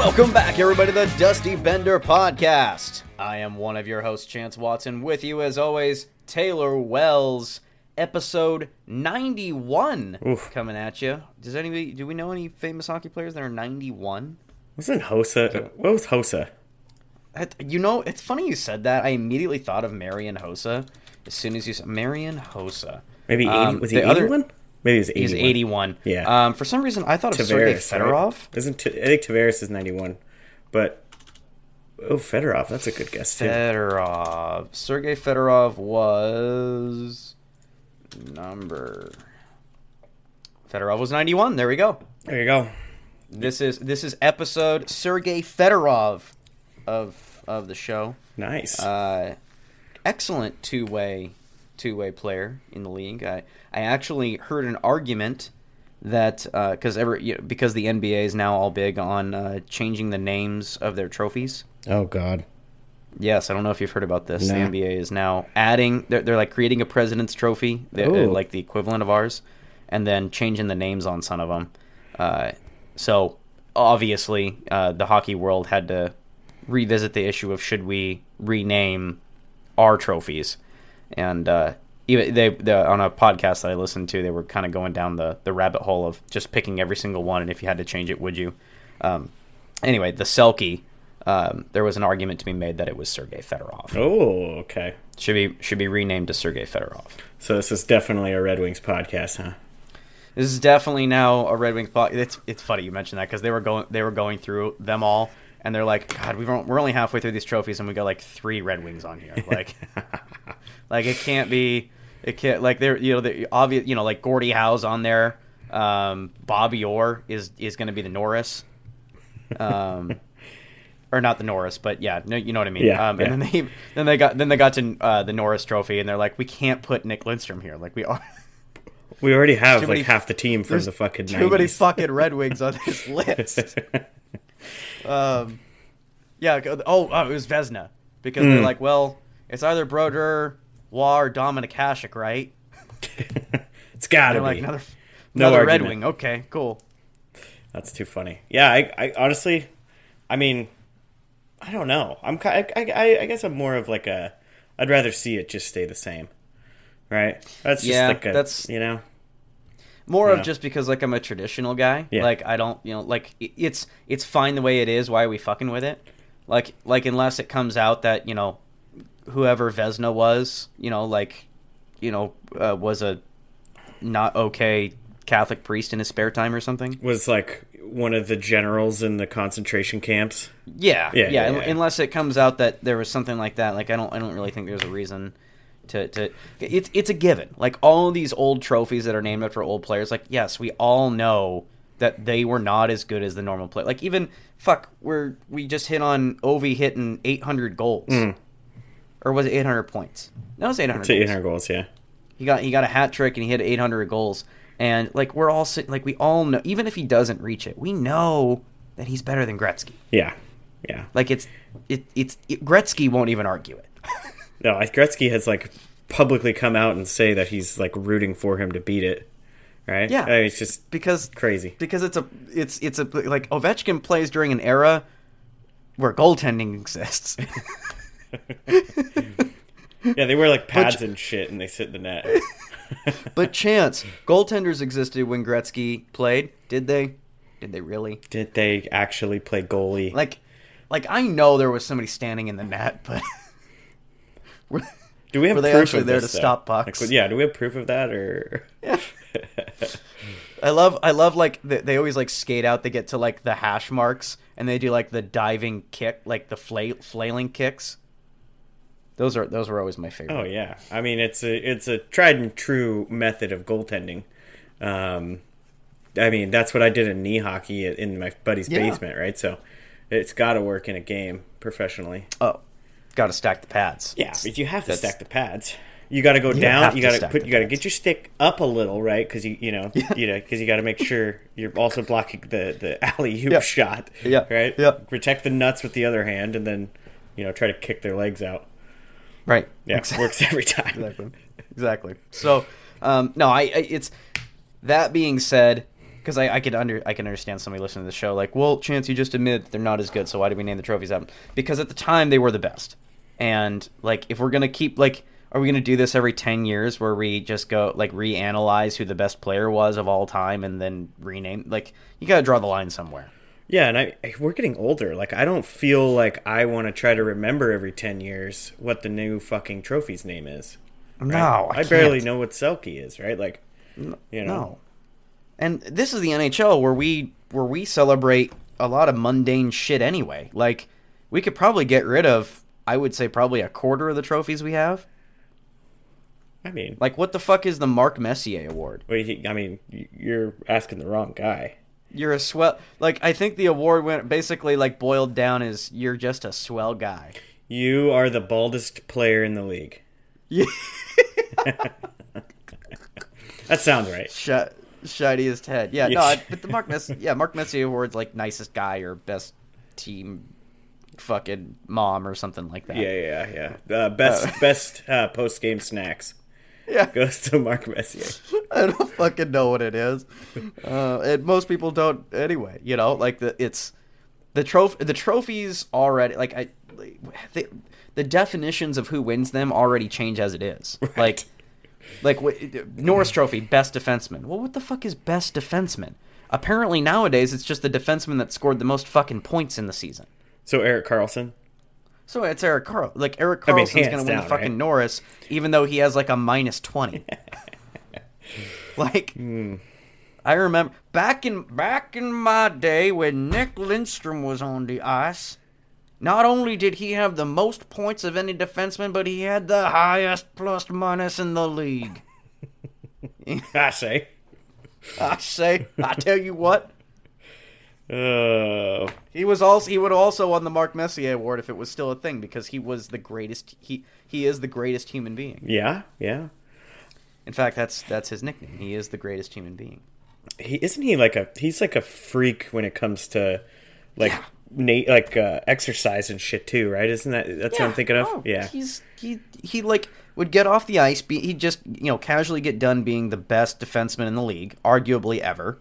Welcome back, everybody, to the Dusty Bender Podcast. I am one of your hosts, Chance Watson, with you, as always, Taylor Wells, episode 91. Oof. Coming at you. Do we know any famous hockey players that are 91? Wasn't Hossa... What was Hossa? You know, it's funny you said that. I immediately thought of Marian Hossa as soon as you said... Marian Hossa. Maybe 80... was he 81? Maybe it was 81. He's 81. Yeah. For some reason, I thought it was Sergei Fedorov. Right? I think Tavares is 91. But, Fedorov, that's a good guess, too. Fedorov. Sergei Fedorov was Fedorov was 91. There we go. There you go. This is episode Sergei Fedorov of the show. Nice. Excellent two-way player in the league. I actually heard an argument that because the NBA is now all big on changing the names of their trophies. Oh God. Yes, I don't know if you've heard about this. Nah. The NBA is now adding. They're like creating a President's Trophy, like the equivalent of ours, and then changing the names on some of them. So obviously, the hockey world had to revisit the issue of should we rename our trophies. And even on a podcast that I listened to, they were kind of going down the rabbit hole of just picking every single one, and if you had to change it, would you? Anyway, the Selke, there was an argument to be made that it was Sergei Fedorov. Oh, okay. Should be renamed to Sergei Fedorov. So this is definitely a Red Wings podcast, huh? This is definitely now a Red Wings podcast. It's funny you mentioned that because they were going through them all, and they're like, God, we're only halfway through these trophies, and we got like 3 Red Wings on here, like. Like it can't like they're the obvious like Gordie Howe's on there, Bobby Orr is going to be the Norris, or not the Norris, but yeah, no, you know what I mean. Yeah, yeah. And then they got to the Norris Trophy, and they're like, we can't put Nick Lidstrom here, like we already have like half the team from the fucking 90s. Too many fucking Red Wings on this list. It was Vezina because they're like, well. It's either Brodeur, Waugh, or Dominik Hasek, right? It's got to be. Like another Red Wing. Okay, cool. That's too funny. Yeah, I honestly, I mean, I don't know. I guess I'm more of like I'd rather see it just stay the same, right? That's just just because like I'm a traditional guy. Yeah. Like I don't, like it's fine the way it is. Why are we fucking with it? Like unless it comes out that, whoever Vezina was, was a not okay Catholic priest in his spare time or something. Was like one of the generals in the concentration camps. Yeah. Unless it comes out that there was something like that. Like I don't really think there's a reason to. It's a given. Like all these old trophies that are named after old players. Like yes, we all know that they were not as good as the normal player. Like even we just hit on Ovi hitting 800 goals. Mm. Or was it 800 points? No, it was 800 goals. 800 goals, yeah. He got a hat trick and he hit 800 goals. And, like, we're all sitting, like, we all know, even if he doesn't reach it, we know that he's better than Gretzky. Yeah, yeah. Like, Gretzky won't even argue it. No, Gretzky has, like, publicly come out and say that he's, like, rooting for him to beat it. Right? Yeah. I mean, it's just crazy. Because it's a, like, Ovechkin plays during an era where goaltending exists. Yeah, they wear like pads and shit, and they sit in the net. But Chance, goaltenders existed when Gretzky played. Did they? Did they really? Did they actually play goalie? Like I know there was somebody standing in the net, but do we have proof of this, to stop pucks? Like, yeah, do we have proof of that or? Yeah. I love like they always like skate out. They get to like the hash marks, and they do like the diving kick, like the flailing kicks. Those were always my favorite. Oh yeah, I mean it's a tried and true method of goaltending. I mean that's what I did in knee hockey in my buddy's basement, right? So it's got to work in a game professionally. Oh, got to stack the pads. Yeah, but you have to stack the pads. You got to go down. You got to get your stick up a little, right? Because you got to make sure you're also blocking the alley hoop shot. Yeah, right. Yeah, protect the nuts with the other hand, and then try to kick their legs out. Right. Yeah, exactly. Works every time. Exactly. So, no, it's that being said, Because I can understand somebody listening to the show like, well, Chance, you just admitted that they're not as good, so why did we name the trophies out? Because at the time they were the best. And like, if we're gonna keep like, are we gonna do this every 10 years where we just go like reanalyze who the best player was of all time and then rename? Like, you gotta draw the line somewhere. Yeah, and we're getting older. Like, I don't feel like I want to try to remember every 10 years what the new fucking trophy's name is. Right? No, I barely know what Selke is. Right? Like, you know. No. And this is the NHL where we celebrate a lot of mundane shit anyway. Like, we could probably get rid of, I would say, probably a quarter of the trophies we have. I mean, like, what the fuck is the Marc Messier Award? Wait, I mean, you're asking the wrong guy. You're a swell. Like, I think the award went basically like boiled down is you're just a swell guy. You are the baldest player in the league. Yeah. That sounds right. Shiniest head. Yeah. No. But the Marc Messier Award's like nicest guy or best team, fucking mom or something like that. Yeah. Best post game snacks. Yeah, goes to Marc Messier. I don't fucking know what it is, and most people don't anyway. You know, like the trophies already. Like the definitions of who wins them already change as it is. Right. Like Norris Trophy, best defenseman. Well, what the fuck is best defenseman? Apparently nowadays it's just the defenseman that scored the most fucking points in the season. So Erik Karlsson. So it's Erik Karlsson. Like, Erik Karlsson's going to win the fucking Norris, even though he has, like, a -20. Like, I remember back in my day when Nick Lindstrom was on the ice, not only did he have the most points of any defenseman, but he had the highest plus-minus in the league. I say. I tell you what. Oh. He would also won the Marc Messier Award if it was still a thing, because he was the greatest. He is the greatest human being. Yeah. In fact, that's his nickname. He is the greatest human being. He's like a freak when it comes to exercise and shit too, right? Isn't that's what I'm thinking of? Oh, yeah. He like would get off the ice. He'd just casually get done being the best defenseman in the league, arguably ever.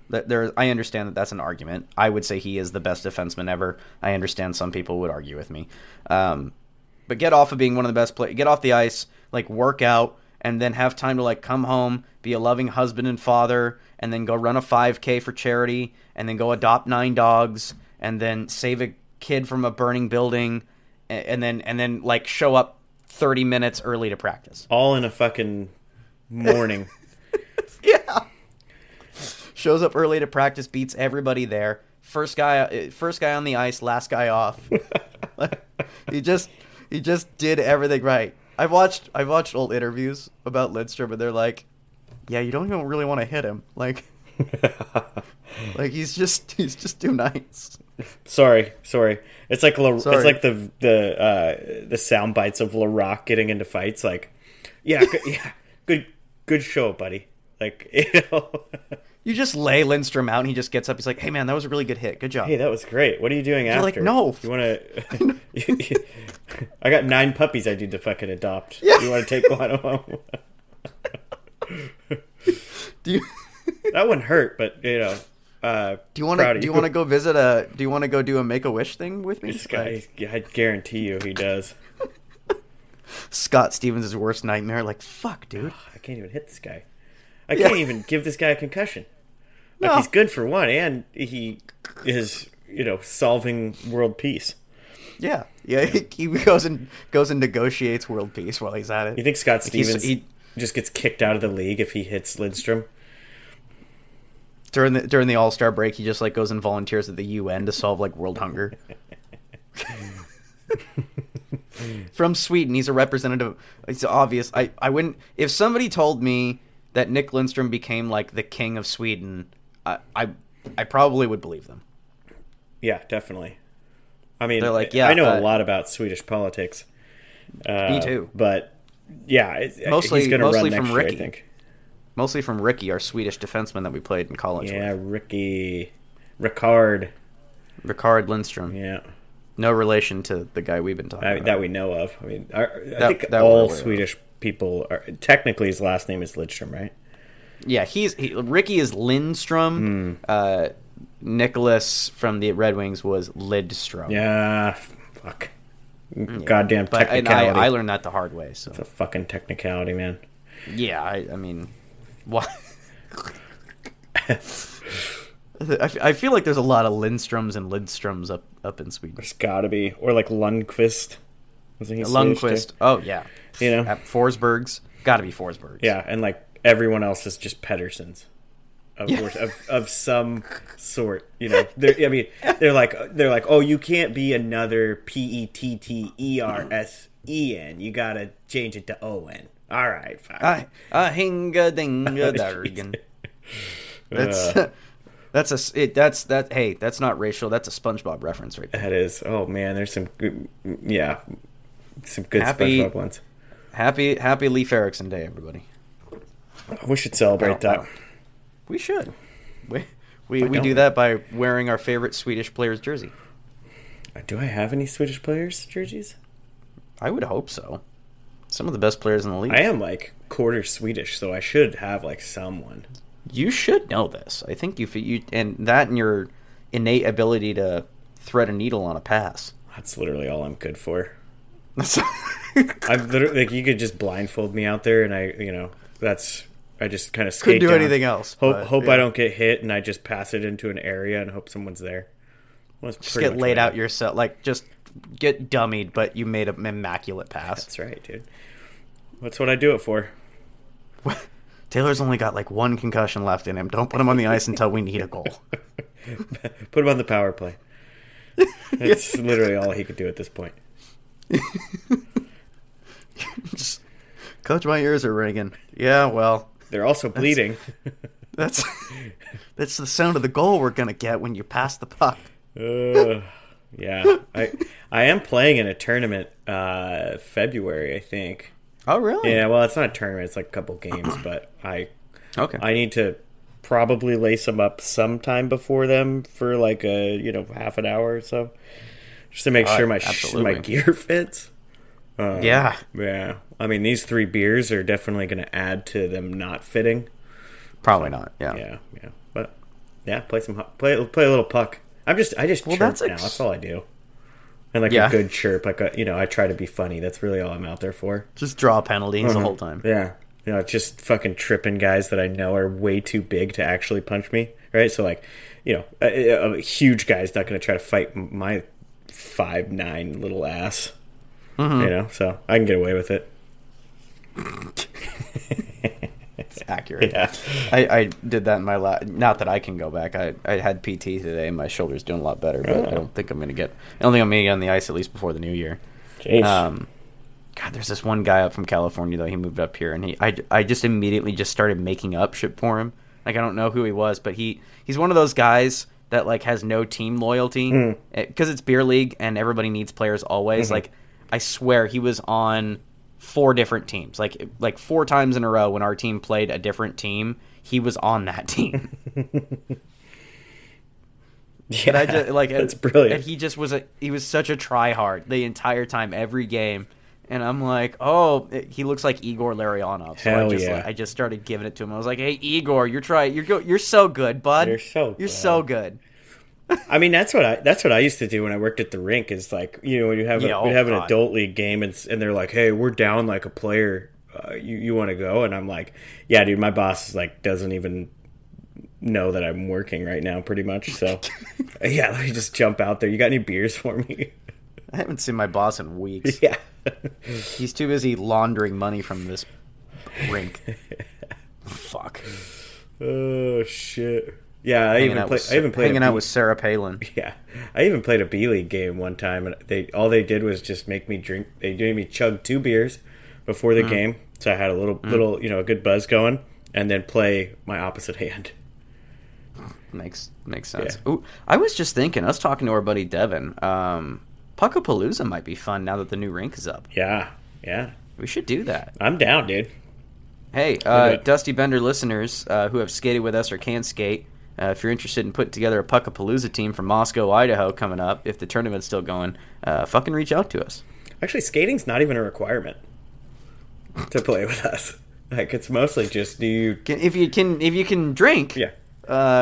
I understand that's an argument. I would say he is the best defenseman ever. I understand some people would argue with me, but get off of being one of the best players. Get off the ice, like work out, and then have time to like come home, be a loving husband and father, and then go run a 5K for charity, and then go adopt 9 dogs, and then save a kid from a burning building, and then like show up 30 minutes early to practice. All in a fucking morning. Yeah. Shows up early to practice, beats everybody there. First guy on the ice, last guy off. He just did everything right. I've watched old interviews about Lindstrom, and they're like, yeah, you don't even really want to hit him. Like, like he's just too nice. Sorry. It's like sorry. It's like the sound bites of LaRock getting into fights. Like, good show, buddy. Like, you just lay Lindstrom out, and he just gets up. He's like, hey man, that was a really good hit. Good job. Hey, that was great. What are you doing after? Like, no, you want to? I got 9 puppies I need to fucking adopt. Yeah. You want to take one home? Do you? That wouldn't hurt, but do you want to go visit do you want to go do a Make-A-Wish thing with me? This guy, I guarantee you he does. Scott Stevens' is worst nightmare. Like, fuck, dude. Oh, I can't even hit this guy. I can't even give this guy a concussion. Like, he's good for one, and he is, solving world peace. Yeah. He goes and negotiates world peace while he's at it. You think Scott Stevens just gets kicked out of the league if he hits Lindstrom? During the All-Star break, he just like goes and volunteers at the UN to solve like world hunger. From Sweden, he's a representative. It's obvious. I wouldn't, if somebody told me that Nick Lindstrom became like the king of Sweden, I probably would believe them. Yeah, definitely. I mean, they're like, I know a lot about Swedish politics. Me too. But yeah, mostly he's going to run next year, I think. Mostly from Ricky, our Swedish defenseman that we played in college with. Yeah, Ricky. Rickard Lindstrom. Yeah. No relation to the guy we've been talking about. That we know of. I mean, I think all Swedish people are... Technically, his last name is Lindstrom, right? Yeah, Ricky is Lindstrom. Nicholas from the Red Wings was Lidstrom. Yeah, fuck. Goddamn technicality. But I learned that the hard way. So. It's a fucking technicality, man. Yeah, I mean, why? I feel like there's a lot of Lindstroms and Lidstroms up in Sweden. There's got to be. Or like Lundqvist. Lundqvist. Oh, yeah. You know? At Forsbergs. Got to be Forsbergs. Yeah, and like everyone else is just Petterssons. Of some sort, you know. I mean, they're like, oh, you can't be another Pettersen. You gotta change it to Owen. All right, fine. Hinga dinga dargan. That's hey, that's not racial. That's a SpongeBob reference right there. That is. Oh man, there's some good SpongeBob ones. Happy Leif Erikson Day, everybody. We should celebrate that. We should. We do that by wearing our favorite Swedish player's jersey. Do I have any Swedish players' jerseys? I would hope so. Some of the best players in the league. I am like quarter Swedish, so I should have like someone. You should know this. I think you and that and your innate ability to thread a needle on a pass. That's literally all I'm good for. I'm literally like, you could just blindfold me out there, and I just kind of skate down. Couldn't do anything else. Hope I don't get hit, and I just pass it into an area and hope someone's there. Well, just get laid out yourself. Like, just get dummied, but you made an immaculate pass. That's right, dude. That's what I do it for. What? Taylor's only got, like, one concussion left in him. Don't put him on the ice until we need a goal. Put him on the power play. That's literally all he could do at this point. Just, Coach, my ears are ringing. Yeah, well... They're also bleeding. That's the sound of the goal we're gonna get when you pass the puck. Yeah, I am playing in a tournament February, I think. Oh really? Yeah. Well, it's not a tournament; it's like a couple games. But I need to probably lace them up sometime before them for like a half an hour or so, just to make sure my gear fits. Yeah. I mean, these 3 beers are definitely going to add to them not fitting. Probably not. Yeah. But yeah, play a little puck. I just chirp now. That's all I do. And a good chirp. Like I try to be funny. That's really all I'm out there for. Just draw penalties the whole time. Yeah. Just fucking tripping guys that I know are way too big to actually punch me. Right. So a huge guy's not going to try to fight my 5'9" little ass. Mm-hmm. So I can get away with it. It's accurate. Yeah. I did that in my not that I can go back. I had PT today and my shoulder's doing a lot better, but I don't think I'm gonna get on the ice at least before the new year. Jeez. God, there's this one guy up from California though, he moved up here and I just immediately just started making up shit for him. Like I don't know who he was, but he's one of those guys that like has no team loyalty because it's beer league and everybody needs players always. Mm-hmm. Like I swear he was on 4 different teams, like 4 times in a row when our team played a different team, he was on that team. Yeah, and I just, like, that's brilliant. And he was such a tryhard the entire time, every game. And I'm like, he looks like Igor Larionov. So I just started giving it to him. I was like, hey, Igor, you're so good, bud. You're so good. I mean, that's what I used to do when I worked at the rink. Is like, when you have an adult league game and they're like, hey, we're down like a player, you want to go? And I'm like, yeah, dude, my boss is like doesn't even know that I'm working right now, pretty much. So yeah, let me just jump out there. You got any beers for me? I haven't seen my boss in weeks. Yeah, he's too busy laundering money from this rink. Fuck. Oh shit. Yeah, I even played hanging out with Sarah Palin. Yeah, I even played a B League game one time, and they did was just make me drink. They made me chug 2 beers before the game, so I had a little, a good buzz going, and then play my opposite hand. Makes sense. Yeah. Ooh, I was just thinking, I was talking to our buddy Devin. Puckapalooza might be fun now that the new rink is up. Yeah, we should do that. I'm down, dude. Hey, Dusty Bender listeners who have skated with us or can skate. If you're interested in putting together a Puckapalooza team from Moscow, Idaho coming up, if the tournament's still going, fucking reach out to us. Actually, skating's not even a requirement to play with us. Like, it's mostly just if you can drink, yeah,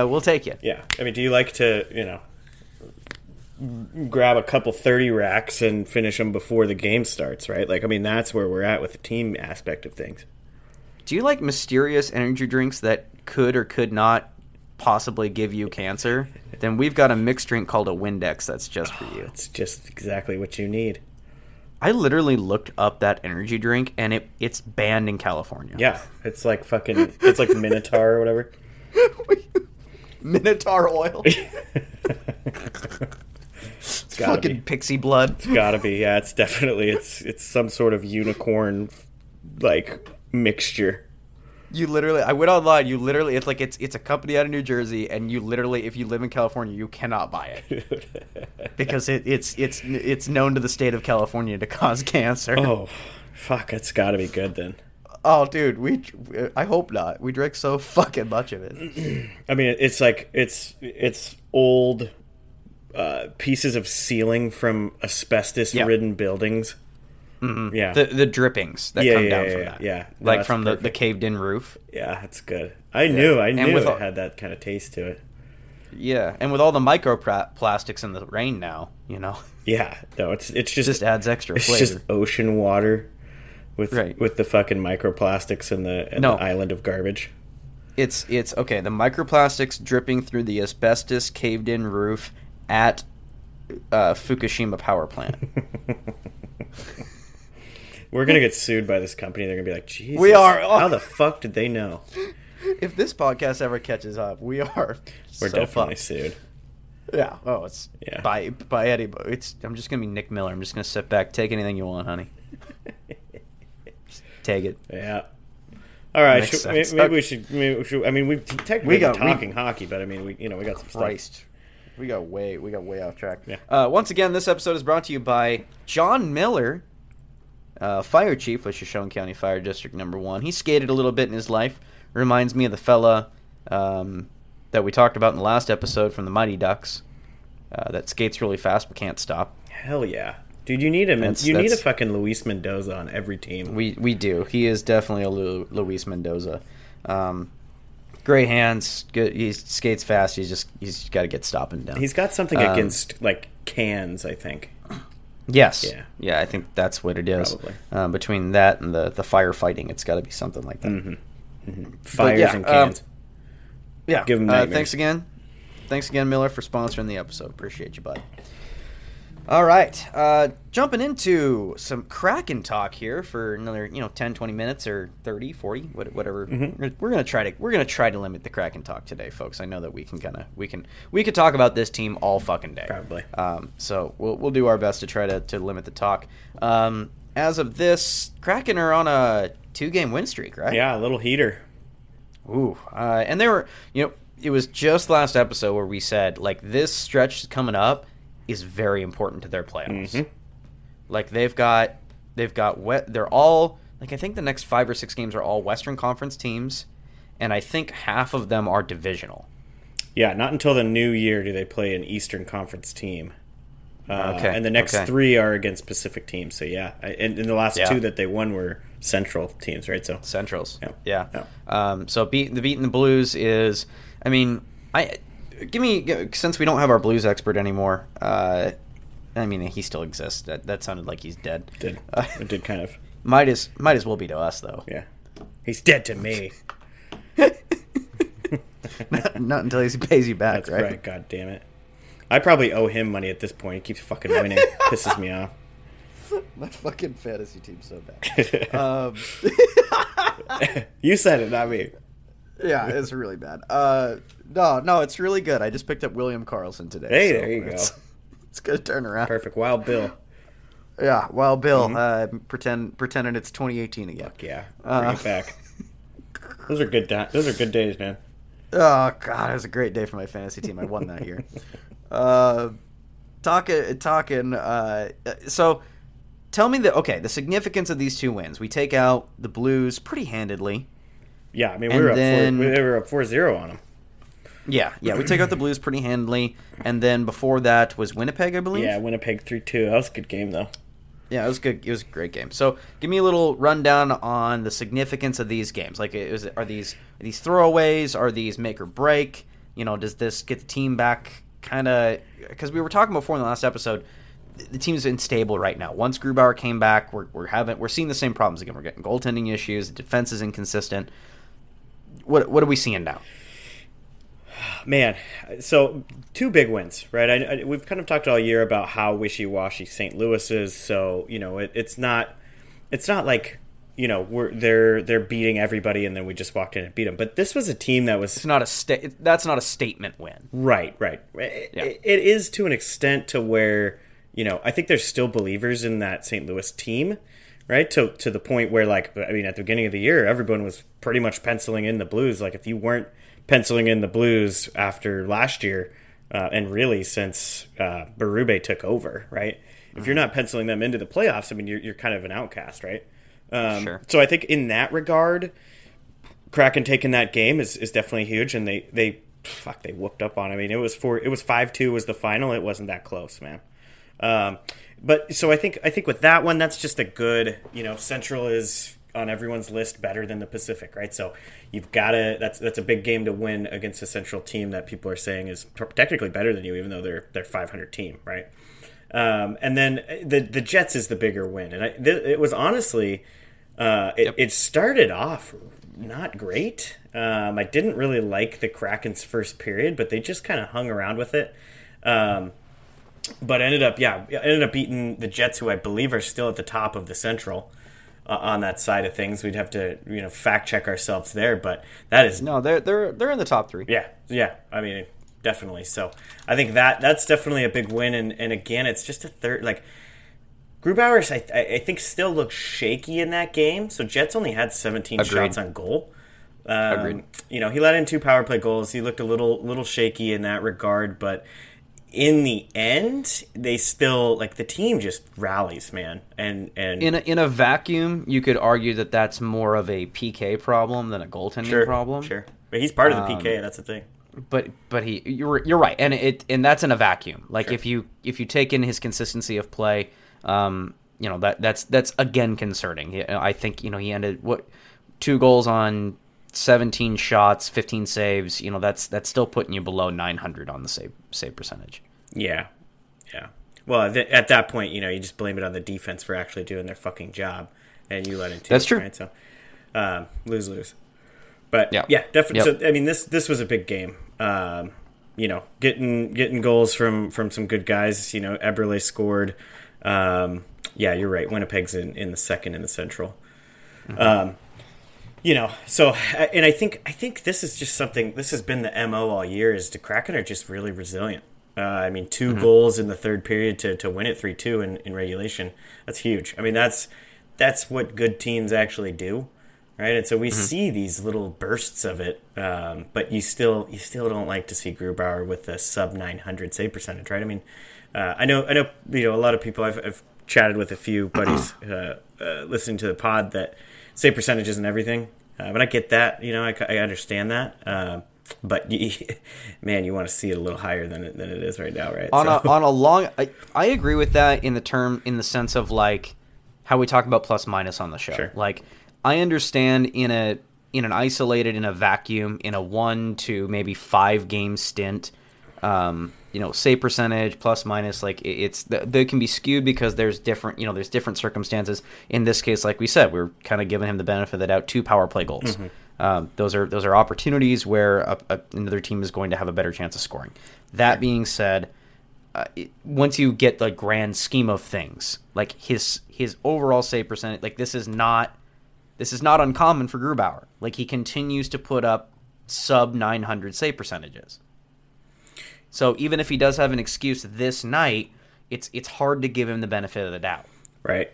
we'll take you. Yeah, I mean, do you like to grab a couple 30 racks and finish them before the game starts, right? Like, I mean, that's where we're at with the team aspect of things. Do you like mysterious energy drinks that could or could not possibly give you cancer? Then we've got a mixed drink called a Windex that's just for you. It's just exactly what you need. I literally looked up that energy drink, and it's banned in California. Yeah, it's like fucking, it's like Minotaur or whatever. Minotaur oil. It's fucking be. Pixie blood. It's gotta be. Yeah, it's definitely it's some sort of unicorn like mixture. You literally, I went online. You literally, it's like it's a company out of New Jersey, and you literally, if you live in California, you cannot buy it because it's known to the state of California to cause cancer. Oh, fuck! It's got to be good then. Oh, dude, I hope not. We drank so fucking much of it. I mean, it's like it's old pieces of ceiling from asbestos-ridden buildings. Mm-hmm. Yeah, the drippings that come down from that. Yeah, no, like from the caved-in roof. Yeah, that's good. I knew it had that kind of taste to it. Yeah, and with all the microplastics in the rain now, Yeah, no, it's just, it just adds extra flavor. It's just ocean water with the fucking microplastics and the island of garbage. It's okay. The microplastics dripping through the asbestos caved-in roof at Fukushima power plant. We're going to get sued by this company. They're going to be like, Jesus, we are. Oh. How the fuck did they know? If this podcast ever catches up, we're definitely fucked. Sued. Yeah. Oh, it's by Eddie. But I'm just going to be Nick Miller. I'm just going to sit back. Take anything you want, honey. Just take it. Yeah. All right. Maybe we should. I mean, we've technically been talking hockey, but I mean, we got some stuff. We got way off track. Yeah. Once again, this episode is brought to you by John Miller, fire chief with Shoshone County Fire District Number 1. He skated a little bit in his life. Reminds me of the fella that we talked about in the last episode from the Mighty Ducks that skates really fast but can't stop. Hell yeah. Dude, you need him. You need a fucking Luis Mendoza on every team. We do. He is definitely a Luis Mendoza. Great hands, good. He skates fast. He's got to get stopping down. He's got something against like cans, I think. Yes. Yeah. I think that's what it is. Probably. Between that and the firefighting, it's got to be something like that. Mm-hmm. Mm-hmm. Fires and cans. Yeah. Give him nightmares. Thanks again, Miller, for sponsoring the episode. Appreciate you, bud. All right, jumping into some Kraken talk here for another, 10, 20 minutes or 30, 40, whatever. Mm-hmm. We're gonna try to limit the Kraken talk today, folks. I know that we could talk about this team all fucking day. Probably. So we'll do our best to try to limit the talk. As of this, Kraken are on a 2-game win streak, right? Yeah, a little heater. Ooh, and they were, it was just last episode where we said like this stretch coming up is very important to their playoffs. Mm-hmm. Like they've got they're all like, I think the next 5 or 6 games are all Western Conference teams, and I think half of them are divisional. Yeah, not until the new year do they play an Eastern Conference team. Okay. And the next 3 are against Pacific teams. So yeah, and the last 2 that they won were Central teams, right? So Centrals. Yeah. So beating the Blues is, I mean, since we don't have our Blues expert anymore, I mean, he still exists. That sounded like he's dead. It did kind of. Might as well be to us, though. Yeah. He's dead to me. not until he pays you back, that's right? God damn it. I probably owe him money at this point. He keeps fucking winning. Pisses me off. My fucking fantasy team's so bad. You said it, not me. Yeah, it's really bad. No, it's really good. I just picked up William Karlsson today. Hey, so there you go. It's good turnaround. Perfect. Wild Bill. Yeah, Wild Bill. Mm-hmm. Pretending it's 2018 again. Fuck yeah. Bring it back. Those are good. Those are good days, man. Oh God, it was a great day for my fantasy team. I won that year. Talking. So, tell me the significance of these two wins. We take out the Blues pretty handedly. Yeah, I mean, we were up 4-0 on them. Yeah, we take out the Blues pretty handily, and then before that was Winnipeg, I believe. Yeah, Winnipeg 3-2. That was a good game, though. Yeah, it was good. It was a great game. So, give me a little rundown on the significance of these games. Like, are these throwaways? Are these make or break? You know, does this get the team back? Kind of, because we were talking before in the last episode, the team's unstable right now. Once Grubauer came back, we're seeing the same problems again. We're getting goaltending issues. The defense is inconsistent. What are we seeing now? Man, so two big wins, right? We've kind of talked all year about how wishy-washy St. Louis is. So, you know, it's not like, you know, they're beating everybody and then we just walked in and beat them. But this was a team that was that's not a statement win, right? Yeah. It is to an extent to where, you know, I think there's still believers in that St. Louis team, right? To the point where, like, I mean, at the beginning of the year, everyone was pretty much penciling in the Blues. Like, if you weren't penciling in the Blues after last year, and really since Berube took over, right? If you're not penciling them into the playoffs, I mean, you're kind of an outcast, right? Sure. So I think in that regard, Kraken taking that game is definitely huge, and they whooped up on it. I mean, it was 5-2 was the final. It wasn't that close, man. But so I think with that one, that's just a good, you know, Central is on everyone's list better than the Pacific, right? So you've got to, that's a big game to win against a Central team that people are saying is technically better than you, even though they're 500 team, right? And then the Jets is the bigger win. And it was honestly, it started off not great. I didn't really like the Kraken's first period, but they just kind of hung around with it. But ended up beating the Jets, who I believe are still at the top of the Central. On that side of things, we'd have to, you know, fact check ourselves there, but that is no, they're in the top three. Yeah. I mean, definitely. So I think that's definitely a big win. And again, it's just a third. Like, Grubauer, I think, still looked shaky in that game. So Jets only had 17 shots on goal. Agreed. You know, he let in 2 power play goals. He looked a little shaky in that regard, but in the end, they still, like, the team just rallies, man. And in a vacuum, you could argue that that's more of a PK problem than a goaltending problem. Sure, but he's part of the PK. That's the thing. But you're right, and that's in a vacuum. Like, if you take in his consistency of play, you know, that's again concerning. I think, you know, he ended 2 goals on 17 shots, 15 saves. You know, that's still putting you below 900 on the save percentage. Yeah. Well, at that point, you know, you just blame it on the defense for actually doing their fucking job, and you let it. That's true. Right? So lose. But yeah, definitely. Yep. So I mean, this was a big game. You know, getting goals from some good guys. You know, Eberle scored. Yeah, you're right. Winnipeg's in the second in the Central. Mm-hmm. You know, so, and I think this is just something, this has been the MO all year, is the Kraken are just really resilient. I mean, 2 goals in the third period to win it 3-2 in regulation. That's huge. I mean, that's what good teams actually do, right? And so we see these little bursts of it, but you still don't like to see Grubauer with a sub 900 save percentage, right? I mean, I know, you know, a lot of people, I've chatted with a few buddies listening to the pod that save percentages and everything, but I get that. You know, I understand that. But man, you want to see it a little higher than it is right now, right? On a long, I agree with that in the sense of, like, how we talk about plus minus on the show. Sure. Like, I understand in an isolated, in a vacuum, in a 1 to maybe 5 game stint, you know, save percentage plus minus, like, it's, they can be skewed because there's different circumstances. In this case, like we said, we're kind of giving him the benefit of the doubt. 2 power play goals. Those are opportunities where another team is going to have a better chance of scoring. That being said, once you get the grand scheme of things, like his overall save percentage, like, this is not uncommon for Grubauer. Like, he continues to put up sub 900 save percentages. So even if he does have an excuse this night, it's hard to give him the benefit of the doubt. Right.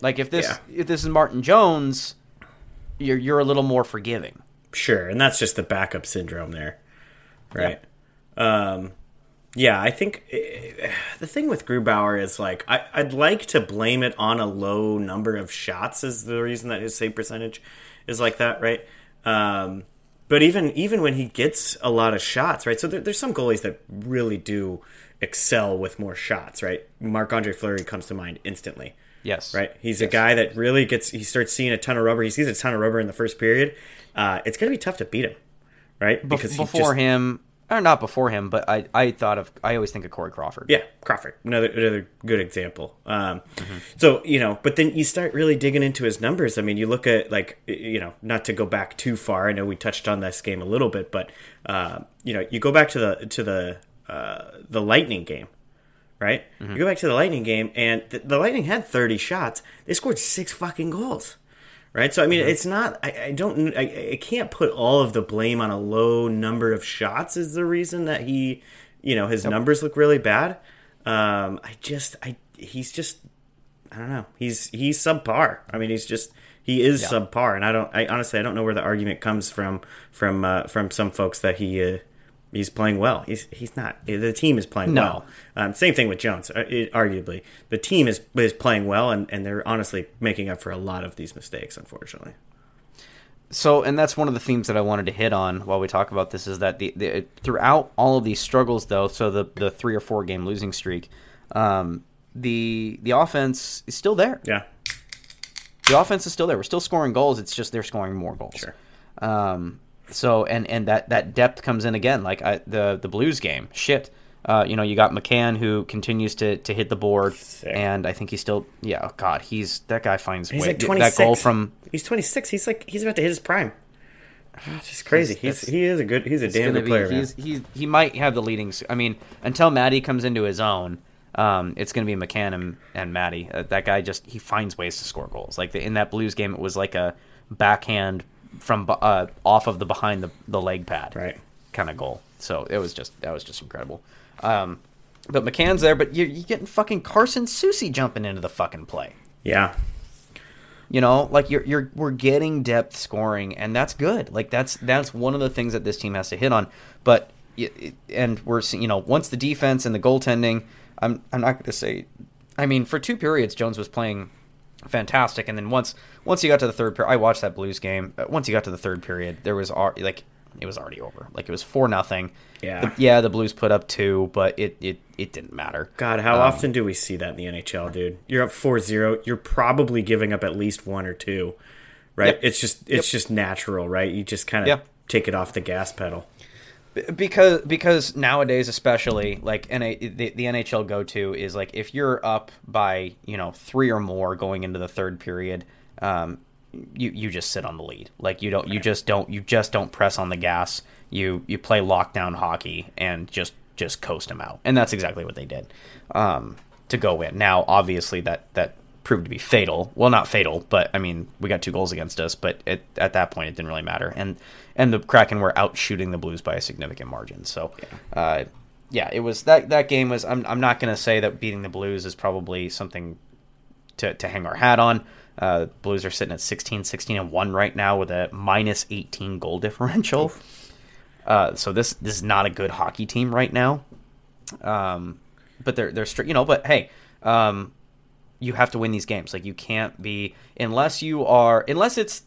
Like, if this is Martin Jones, you're a little more forgiving. Sure, and that's just the backup syndrome there. Right. Yeah, I think the thing with Grubauer is, like, I'd like to blame it on a low number of shots is the reason that his save percentage is like that, right? But even when he gets a lot of shots, right? So there's some goalies that really do excel with more shots, right? Marc-Andre Fleury comes to mind instantly. Yes. Right? He's a guy that really gets – he starts seeing a ton of rubber. He sees a ton of rubber in the first period. It's going to be tough to beat him, right? Because I always think of Corey Crawford. Yeah, Crawford. Another good example. So, but then you start really digging into his numbers. I mean, you look at, not to go back too far. I know we touched on this game a little bit, but, you go back to the Lightning game, right? Mm-hmm. You go back to the Lightning game, and the Lightning had 30 shots. They scored 6 fucking goals. Right. So, I mean, it's not, I can't put all of the blame on a low number of shots is the reason that he, his numbers look really bad. I don't know. He's subpar. I mean, he is subpar. And I don't know where the argument comes from some folks that he's playing well. He's not. The team is playing well. Same thing with Jones. Arguably, the team is playing well, and they're honestly making up for a lot of these mistakes, unfortunately. So, and that's one of the themes that I wanted to hit on while we talk about this is that the throughout all of these struggles, though, so the 3 or 4 game losing streak, the offense is still there. Yeah, the offense is still there. We're still scoring goals. It's just they're scoring more goals. Sure. So and that depth comes in again, like the Blues game. Shit, you got McCann who continues to hit the board, sick. And I think he's still he's that guy finds he's way like 26. That goal from he's 26. He's like he's about to hit his prime. It's just crazy. He's a damn good player. He might have the leading. I mean, until Maddie comes into his own, it's going to be McCann and Maddie. That guy he finds ways to score goals. Like in that Blues game, it was like a backhand from off of the behind the leg pad right kind of goal. So that was just incredible. But McCann's there, but you're getting fucking Carson Soucy jumping into the fucking play. Yeah. We're getting depth scoring, and that's good. Like that's one of the things that this team has to hit on. But and we're seeing, once the defense and the goaltending, I'm not going to say, I mean, for 2 periods Jones was playing fantastic, and then once he got to the third period, I watched that Blues game. Once he got to the third period, there was it was already over. Like it was 4-0. Yeah, the Blues put up 2, but it didn't matter. God, how often do we see that in the NHL, dude? You're up 4-0. You're probably giving up at least 1 or 2, right? Yep. It's just natural, right? You just kind of take it off the gas pedal. Because nowadays, especially, like the NHL go-to is like if you're up by 3 or more going into the third period, you just sit on the lead. Like you just don't press on the gas. You play lockdown hockey and just coast them out, and that's exactly what they did to go in. Now, obviously, that proved to be fatal. Well, not fatal, but I mean, we got 2 goals against us, but at that point, it didn't really matter. And the Kraken were out shooting the Blues by a significant margin. So, it was that game was. I'm not going to say that beating the Blues is probably something to hang our hat on. Blues are sitting at 16-1 right now with a -18 goal differential. So this is not a good hockey team right now. But they're strict, But hey. You have to win these games. Like you can't be unless it's,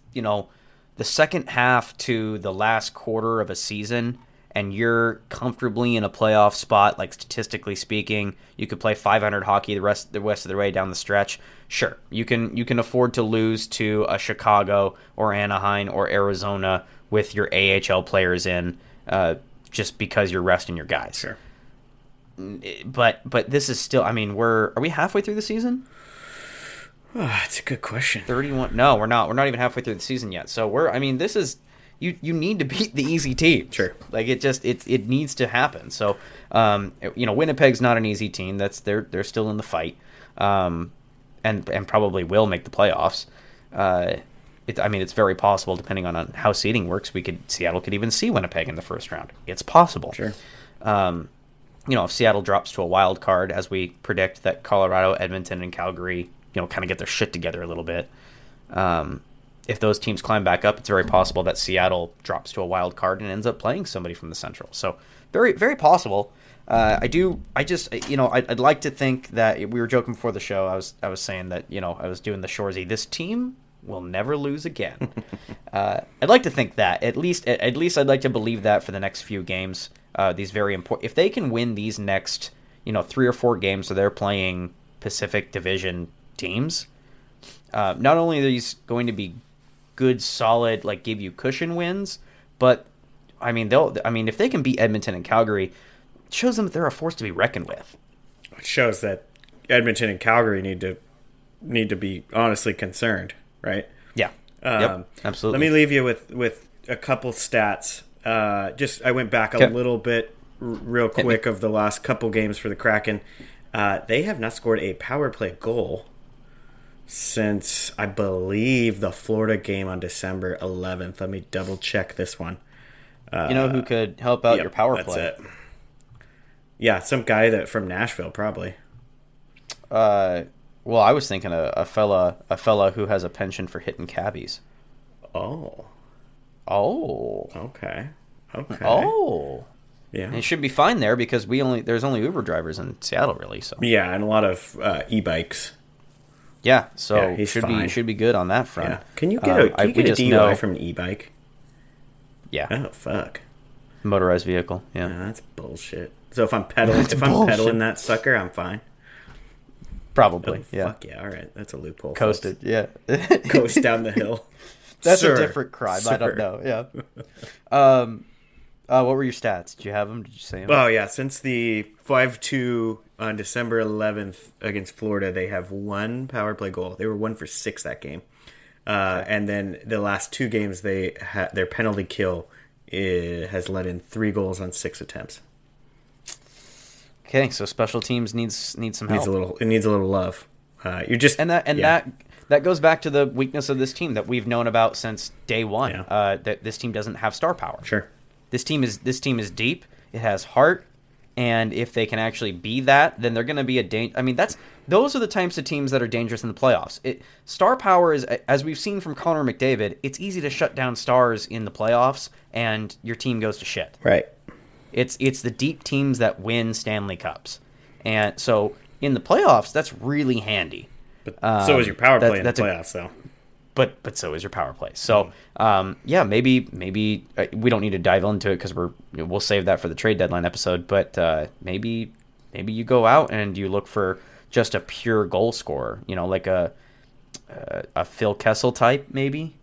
the second half to the last quarter of a season and you're comfortably in a playoff spot, like statistically speaking, you could play .500 hockey the rest of the way down the stretch. Sure. You can afford to lose to a Chicago or Anaheim or Arizona with your AHL players in just because you're resting your guys. Sure. But this is still, I mean, are we halfway through the season? Oh, that's a good question. 31. No, we're not. We're not even halfway through the season yet. So this is, you need to beat the easy team. Sure. Like it needs to happen. So, Winnipeg's not an easy team. They're still in the fight. And probably will make the playoffs. It's very possible depending on how seeding works. Seattle could even see Winnipeg in the first round. It's possible. Sure. If Seattle drops to a wild card, as we predict that Colorado, Edmonton, and Calgary, kind of get their shit together a little bit. If those teams climb back up, it's very possible that Seattle drops to a wild card and ends up playing somebody from the Central. So very, very possible. I'd like to think that we were joking before the show. I was saying that, I was doing the Shoresy. This team will never lose again. I'd like to think that at least I'd like to believe that for the next few games. These very important. If they can win these next, you know, 3 or 4 games where they're playing Pacific Division teams. Not only are these going to be good, solid, like give you cushion wins, but I mean, if they can beat Edmonton and Calgary, it shows them that they're a force to be reckoned with. It shows that Edmonton and Calgary need to be honestly concerned, right? Yeah. Yep, absolutely. Let me leave you with a couple stats. I went back a little bit real quick of the last couple games for the Kraken. They have not scored a power play goal since, I believe, the Florida game on December 11th. Let me double check this one. You know who could help out your power play? That's it. Yeah, some guy that from Nashville probably. Well, I was thinking a fella who has a penchant for hitting cabbies. Oh. Okay. Oh. Yeah. And it should be fine there because there's only Uber drivers in Seattle really. So. Yeah, and a lot of e-bikes. Yeah, so should be good on that front. Yeah. Can you get a DUI from an e-bike? Yeah. Oh fuck. Motorized vehicle. Yeah. No, that's bullshit. So if I'm pedaling, that sucker, I'm fine. Probably. Oh, yeah. Fuck yeah. All right. That's a loophole. Coasted. Folks. Yeah. Coast down the hill. That's a different crime. Sir. I don't know. Yeah. What were your stats? Did you have them? Did you say them? Oh yeah. Since the 5-2 on December 11th against Florida, they have 1 power play goal. They were 1 for 6 that game. And then the last 2 games, they their penalty kill has let in 3 goals on 6 attempts. Okay, so special teams needs some help. It needs a little love. That goes back to the weakness of this team that we've known about since day one. Yeah. That this team doesn't have star power. Sure, this team is deep. It has heart, and if they can actually be that, then they're going to be a danger. I mean, those are the types of teams that are dangerous in the playoffs. Star power is, as we've seen from Connor McDavid, it's easy to shut down stars in the playoffs, and your team goes to shit. Right. It's the deep teams that win Stanley Cups. And so in the playoffs, that's really handy. But so is your power play in the playoffs, though. But so is your power play. So, maybe we don't need to dive into it because we'll save that for the trade deadline episode. But maybe you go out and you look for just a pure goal scorer, you know, like a Phil Kessel type maybe.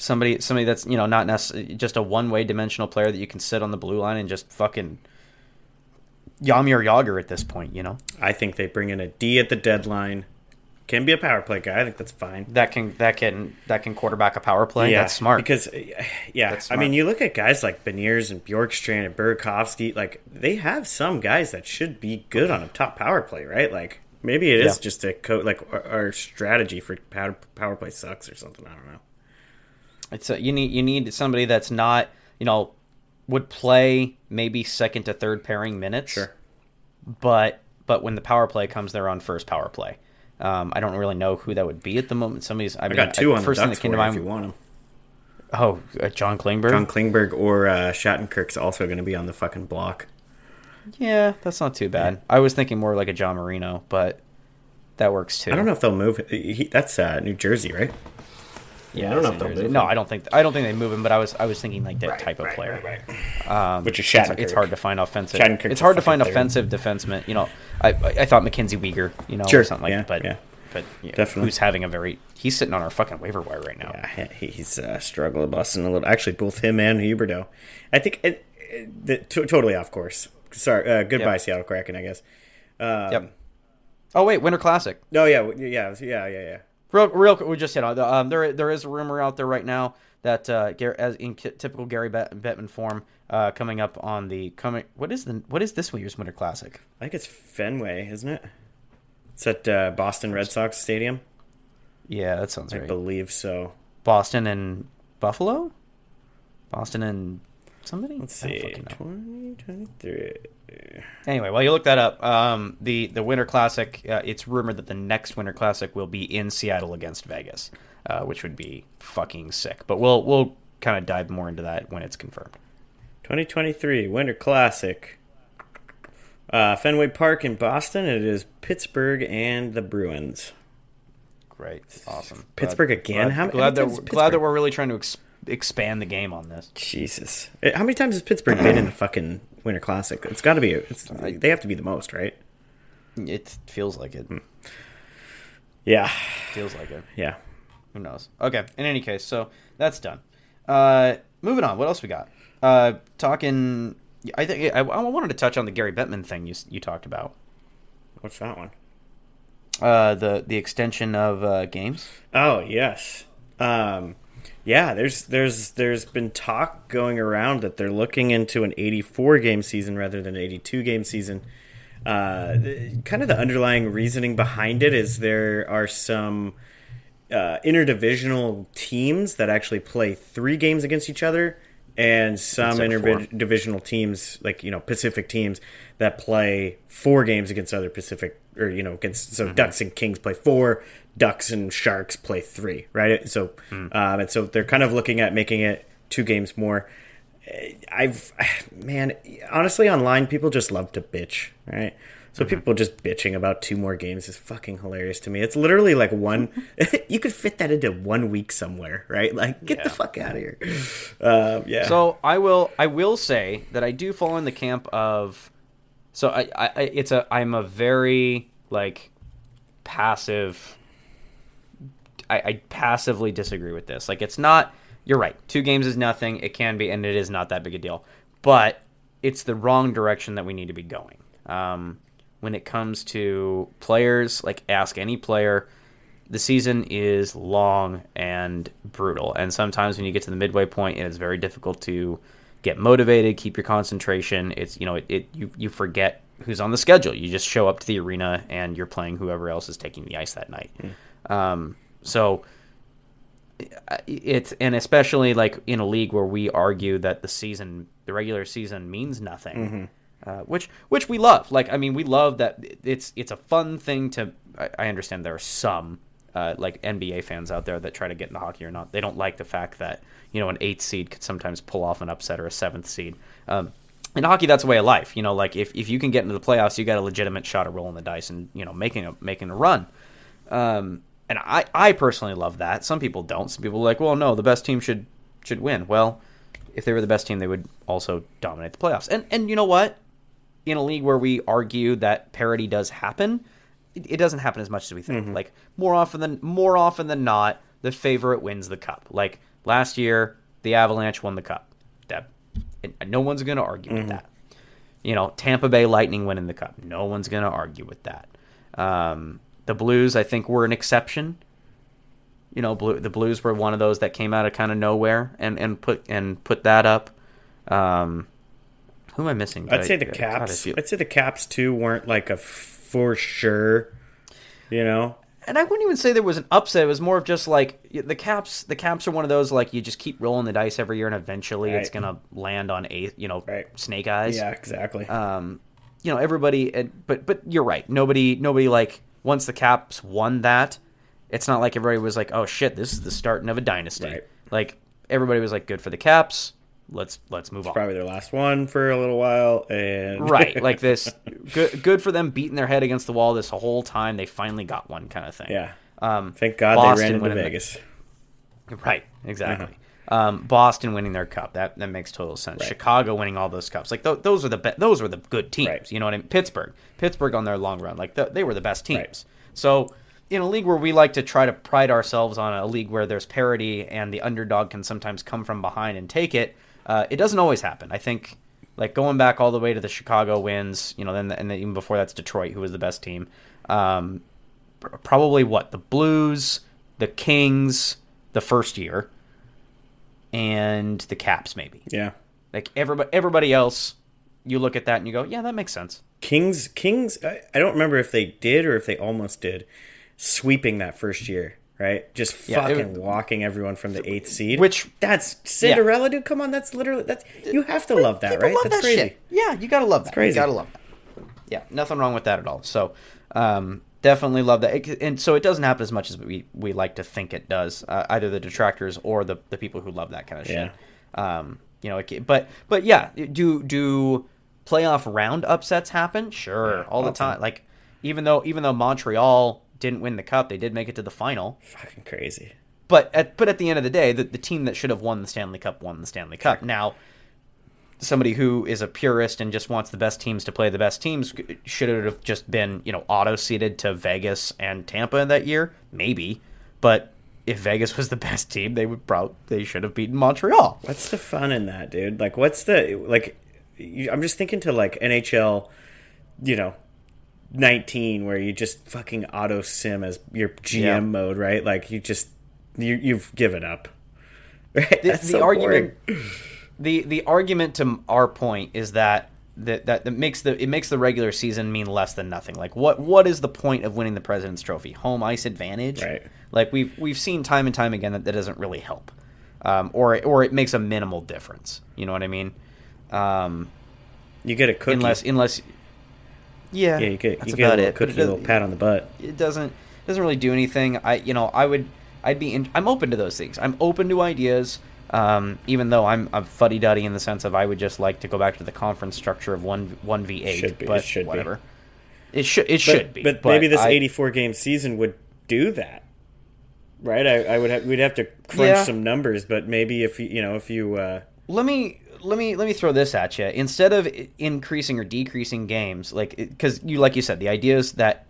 Somebody that's, you know, not necessarily just a one-way dimensional player that you can sit on the blue line and just fucking Jaromir Jagr at this point, you know. I think they bring in a D at the deadline. Can be a power play guy. I think that's fine. That can quarterback a power play. Yeah, that's smart. Because I mean, you look at guys like Beniers and Bjorkstrand and Burakovsky, like they have some guys that should be good on a top power play, right? Like maybe it is just a our strategy for power play sucks or something. I don't know. It's you need somebody that's not, you know, would play maybe second to third pairing minutes. Sure. But when the power play comes, they're on first power play. I don't really know who that would be at the moment. I got 2 on the first thing that came to mind. If you want them. Oh, John Klingberg. John Klingberg or Shattenkirk's also going to be on the fucking block. Yeah, that's not too bad. Yeah. I was thinking more like a John Marino, but that works too. I don't know if they'll move. That's New Jersey, right? Yeah, I don't know if they'll move him. No, I don't think they move him. But I was thinking like that type of player, right. Which is Shattenkirk. It's hard to find offensive. It's hard to find offensive defenseman. You know, I thought Mackenzie Weegar, you know, sure. Or something like that. But yeah, definitely, he's sitting on our fucking waiver wire right now. Yeah, he's struggling, busting a little. Actually, both him and Huberdeau. I think totally off course. Sorry, goodbye Seattle Kraken, I guess. Oh wait, Winter Classic. No, yeah. Real quick, we just hit on the, there is a rumor out there right now that typical Gary Bettman form, coming up on the coming. What is this year's Winter Classic? I think it's Fenway, isn't it? It's at Boston Red Sox Stadium. Yeah, that sounds right. I believe so. Boston and Buffalo. Boston and somebody. Let's see, 2023. Anyway, while you look that up, the Winter Classic, it's rumored that the next Winter Classic will be in Seattle against Vegas, which would be fucking sick. But we'll kind of dive more into that when it's confirmed. 2023 Winter Classic. Fenway Park in Boston. It is Pittsburgh and the Bruins. Great. Awesome. Pittsburgh again? Glad that we're really trying to expand the game on this. Jesus. How many times has Pittsburgh been in the fucking Winter Classic? It's got to be. They have to be the most, right? It feels like it. Yeah. Feels like it. Yeah. Who knows? Okay. In any case, so that's done. Moving on. What else we got? Talking. I think I wanted to touch on the Gary Bettman thing you talked about. What's that one? The extension of games. Oh yes. Yeah. There's been talk going around that they're looking into an 84 game season rather than an 82 game season. Kind of the underlying reasoning behind it is there are some interdivisional teams that actually play 3 games against each other, and some interdivisional teams, like, you know, Pacific teams that play 4 games against other Pacific, or, you know, against, so Ducks and Kings play 4, Ducks and Sharks play 3, right? So, and so they're kind of looking at making it 2 games more. Man, honestly, online people just love to bitch, right? So people just bitching about 2 more games is fucking hilarious to me. It's literally like one, you could fit that into 1 week somewhere, right? Like, get the fuck out of here. Yeah. So I will say that I do fall in the camp of, so I'm a very, like, passive, I passively disagree with this. Like, it's not, you're right. 2 games is nothing. It can be, and it is not that big a deal. But it's the wrong direction that we need to be going. When it comes to players, like, ask any player, the season is long and brutal. And sometimes when you get to the midway point, it is very difficult to get motivated, keep your concentration. It's, you know, you forget who's on the schedule. You just show up to the arena and you're playing whoever else is taking the ice that night. So it's, and especially like in a league where we argue that the regular season means nothing, which we love. Like, I mean, we love that it's a fun thing to, I understand there are some like NBA fans out there that try to get into hockey or not. They don't like the fact that, you know, an 8th seed could sometimes pull off an upset or a 7th seed. In hockey, that's a way of life. You know, like if you can get into the playoffs, you got a legitimate shot at rolling the dice and, you know, making a run. And I personally love that. Some people don't. Some people are like, well, no, the best team should win. Well, if they were the best team, they would also dominate the playoffs. And you know what? In a league where we argue that parity does happen, it doesn't happen as much as we think. Like, more often than not, the favorite wins the cup. Like, last year, the Avalanche won the cup. That, no one's going to argue with that. You know, Tampa Bay Lightning winning the cup. No one's going to argue with that. The Blues, I think, were an exception. You know, the Blues were one of those that came out of kind of nowhere and put that up. Who am I missing? I'd say the Caps. I'd say the Caps too weren't like a for sure. You know, and I wouldn't even say there was an upset. It was more of just like the Caps. The Caps are one of those, like, you just keep rolling the dice every year, and eventually it's gonna land on snake eyes. Yeah, exactly. You know, everybody, but you're right. Nobody like. Once the Caps won that, it's not like everybody was like, oh shit, this is the starting of a dynasty. Right. Like, everybody was like, good for the Caps. Let's move on. Probably their last one for a little while. And right. Like this, good for them beating their head against the wall this whole time. They finally got one kind of thing. Yeah. Thank God Boston they ran into Vegas. Right. Exactly. Boston winning their cup. That makes total sense. Right. Chicago winning all those cups. Like those are the those were the good teams. Right. You know what I mean? Pittsburgh on their long run. Like they were the best teams. Right. So in a league where we like to try to pride ourselves on a league where there's parity and the underdog can sometimes come from behind and take it, it doesn't always happen. I think, like, going back all the way to the Chicago wins, you know, then even before that's Detroit, who was the best team. Probably what, the Blues, the Kings, the first year. And the Caps, maybe. Yeah. Like, everybody else, you look at that and you go, yeah, that makes sense. Kings, I don't remember if they did or if they almost did, sweeping that first year, right? Just fucking walking everyone from the 8th seed. Which... That's Cinderella, dude. Come on, that's literally... You have to love that, right? That's crazy. Shit. Yeah, you gotta love that. It's crazy. You gotta love that. Yeah, nothing wrong with that at all. So, definitely love that. And so it doesn't happen as much as we like to think it does, either the detractors or the people who love that kind of shit. You know, but yeah, do playoff round upsets happen? Sure, all the time. Like, even though Montreal didn't win the cup, they did make it to the final. Fucking crazy. But at the end of the day, the team that should have won the Stanley Cup won the Stanley Cup. Sure. Now, somebody who is a purist and just wants the best teams to play the best teams, should it have just been, auto-seeded to Vegas and Tampa that year? Maybe. But if Vegas was the best team, they should have beaten Montreal. What's the fun in that, dude? Like, I'm just thinking to, NHL, 19, where you just fucking auto-sim as your GM mode, right? Like, you just... You've given up. Right? The argument to our point is that makes the regular season mean less than nothing. Like what is the point of winning the President's Trophy? Home ice advantage? Right. Like we've seen time and time again that doesn't really help, or it makes a minimal difference. You know what I mean? You get a cookie unless yeah you get a little cookie, a little pat on the butt. It doesn't really do anything. I'm open to those things. I'm open to ideas, even though I'm fuddy-duddy in the sense of I would just like to go back to the conference structure of 1v8. It should be. But maybe this 84-game season would do that, right? We'd have to crunch some numbers, but maybe if you let me throw this at you. Instead of increasing or decreasing games, because you said, the idea is that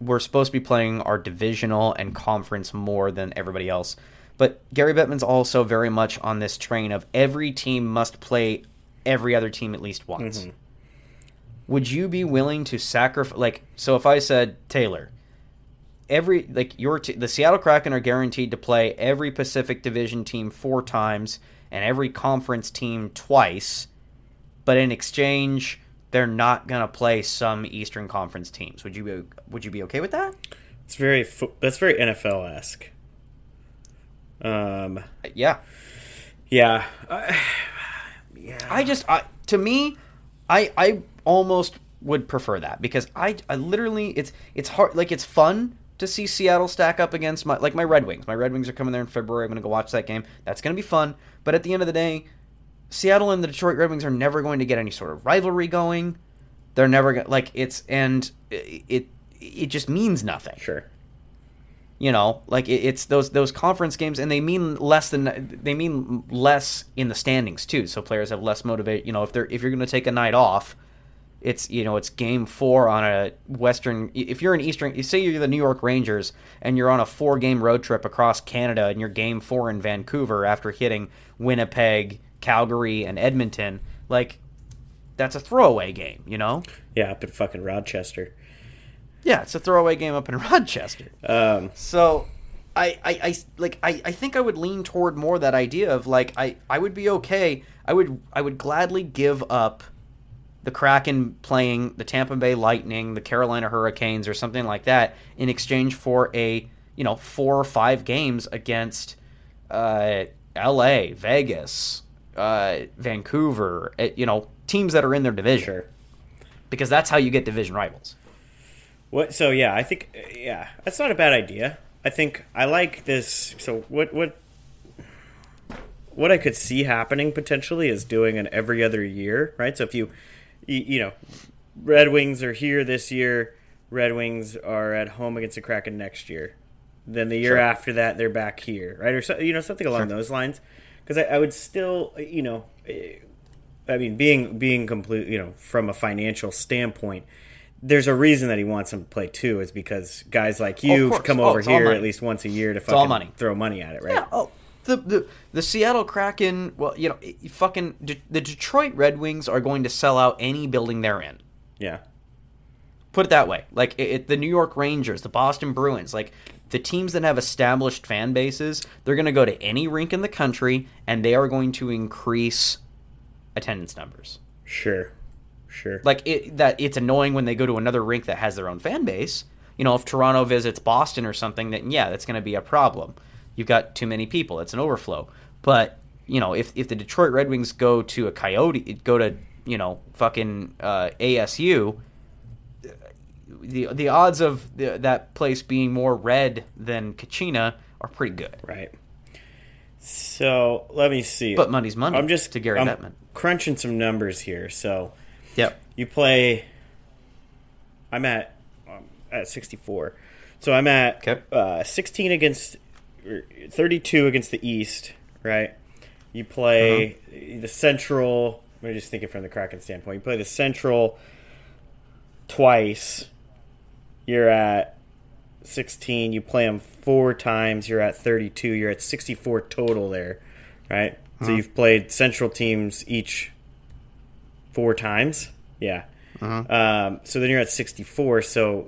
we're supposed to be playing our divisional and conference more than everybody else. But Gary Bettman's also very much on this train of every team must play every other team at least once. Mm-hmm. Would you be willing to sacrifice... so if I said, Taylor, the Seattle Kraken are guaranteed to play every Pacific Division team 4 times and every conference team twice, but in exchange... they're not going to play some Eastern Conference teams. Would you be okay with that? It's that's very NFL-esque. I almost would prefer that because I literally it's hard, it's fun to see Seattle stack up against my Red Wings. My Red Wings are coming there in February. I'm going to go watch that game. That's going to be fun, but at the end of the day, Seattle and the Detroit Red Wings are never going to get any sort of rivalry going. They're never going to... It just means nothing. Sure. It's those conference games, and they mean less in the standings, too. So players have less motivation. If you're going to take a night off, it's, it's game 4 on a Western... If you're an Eastern... Say you're the New York Rangers, and you're on a 4-game road trip across Canada, and you're game 4 in Vancouver after hitting Winnipeg... Calgary and Edmonton, that's a throwaway game, up in fucking Rochester. It's a throwaway game up in Rochester. So I think I would lean toward more that idea of I would be okay. I would gladly give up the Kraken playing the Tampa Bay Lightning, the Carolina Hurricanes, or something like that in exchange for a 4 or 5 games against LA, Vegas, Vancouver, teams that are in their division. Sure. Because that's how you get division rivals. I think that's not a bad idea. I think I like this. So what I could see happening potentially is doing an every other year, right? So if you Red Wings are here this year, Red Wings are at home against the Kraken next year. Then the year after that, they're back here, right? Or so, something along those lines. Because I would still, being complete, from a financial standpoint, there's a reason that he wants him to play too, is because guys like you come over here at least once a year to fucking throw money at it, right? Yeah. The Seattle Kraken, the Detroit Red Wings are going to sell out any building they're in. Yeah. Put it that way. The New York Rangers, the Boston Bruins, the teams that have established fan bases, they're going to go to any rink in the country, and they are going to increase attendance numbers. Sure. It's annoying when they go to another rink that has their own fan base. If Toronto visits Boston or something, then that's going to be a problem. You've got too many people. It's an overflow. But if the Detroit Red Wings go to a Coyote, go to fucking ASU. The odds of that place being more red than Kachina are pretty good. Right. So, let me see. But money's money. I'm just to Gary Bettman. Crunching some numbers here. So, yep. You play... I'm at 64. So, I'm at 16 against 32 against the East, right? You play the Central. Let me just think it from the Kraken standpoint. You play the Central twice. You're at 16. You play them four times. You're at 32. You're at 64 total there, right? So you've played Central teams each four times. Yeah. So then you're at 64. So,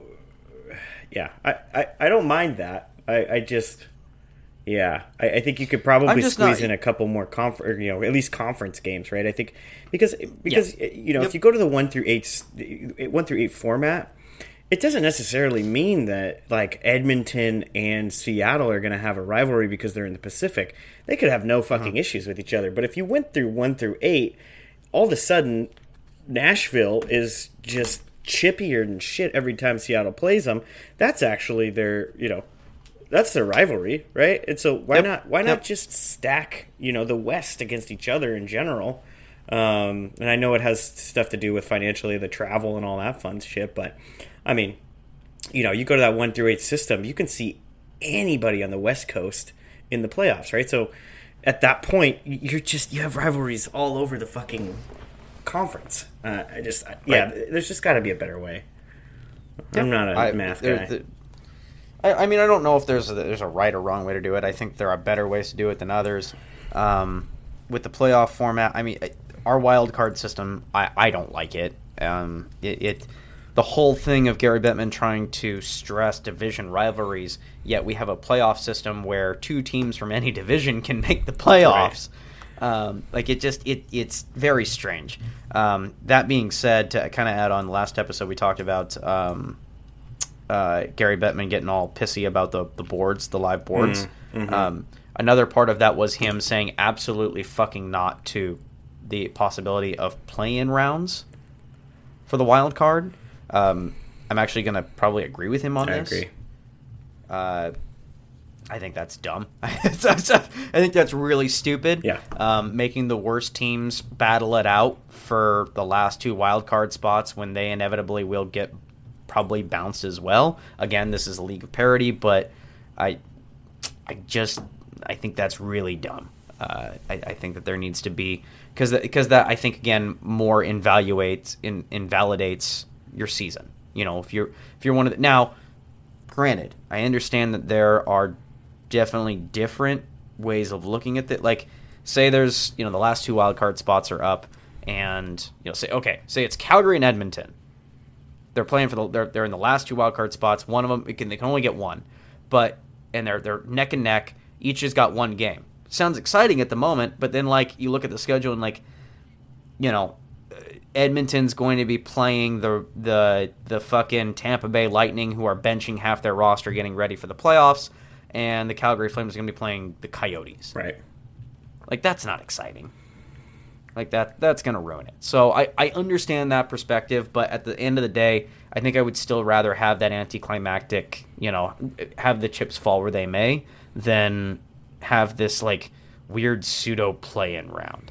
yeah, I don't mind that. I just, yeah, I think you could probably squeeze in a couple more at least conference games, right? I think because if you go to the 1 through 8 format, it doesn't necessarily mean that like Edmonton and Seattle are going to have a rivalry because they're in the Pacific. They could have no fucking issues with each other. But if you went through 1 through 8, all of a sudden Nashville is just chippier than shit every time Seattle plays them. That's actually their, that's their rivalry, right? And so why not just stack, the West against each other in general? And I know it has stuff to do with financially the travel and all that fun shit, but I mean, you go to that 1 through 8 system, you can see anybody on the West Coast in the playoffs, right? So at that point, you have rivalries all over the fucking conference. There's just got to be a better way. I'm not a math guy. I don't know if there's a right or wrong way to do it. I think there are better ways to do it than others. With the playoff format, I mean, our wild card system, I don't like it. The whole thing of Gary Bettman trying to stress division rivalries, yet we have a playoff system where two teams from any division can make the playoffs. Right. It's very strange. That being said, to kind of add on the last episode, we talked about Gary Bettman getting all pissy about the live boards. Another part of that was him saying absolutely fucking not to the possibility of play-in rounds for the wild card. I'm actually going to probably agree with him on this. I agree. I think that's dumb. I think that's really stupid. Yeah. Making the worst teams battle it out for the last two wild card spots when they inevitably will get probably bounced as well. Again, this is a league of parity, but I think that's really dumb. I think that there needs to be because that I think again more invalidates your season. If you're one of the, now, granted, I understand that there are definitely different ways of looking at that. Like, say there's the last two wild card spots are up, and say it's Calgary and Edmonton. They're playing for they're in the last two wild card spots. One of them they can only get one, but they're neck and neck. Each has got one game. Sounds exciting at the moment, but then you look at the schedule and Edmonton's going to be playing the fucking Tampa Bay Lightning, who are benching half their roster getting ready for the playoffs, and the Calgary Flames are going to be playing the Coyotes. Right. That's not exciting. That's going to ruin it. So I understand that perspective, but at the end of the day, I think I would still rather have that anticlimactic, have the chips fall where they may, than have this weird pseudo play-in round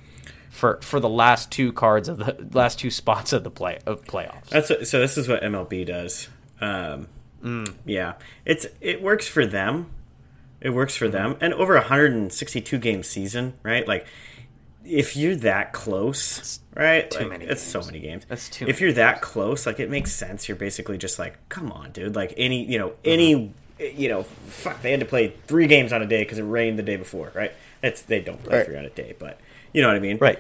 for the last two cards of the last two spots of the playoffs. So this is what MLB does. Yeah, it works for them. It works for them, and over a 162 game season, right? If you're that close, it's right? Too many. That's so many games. That's too. If you're that close, it makes sense. You're basically just come on, dude. Fuck. They had to play 3 games on a day because it rained the day before, right? They don't play 3 on a day, but you know what I mean, right?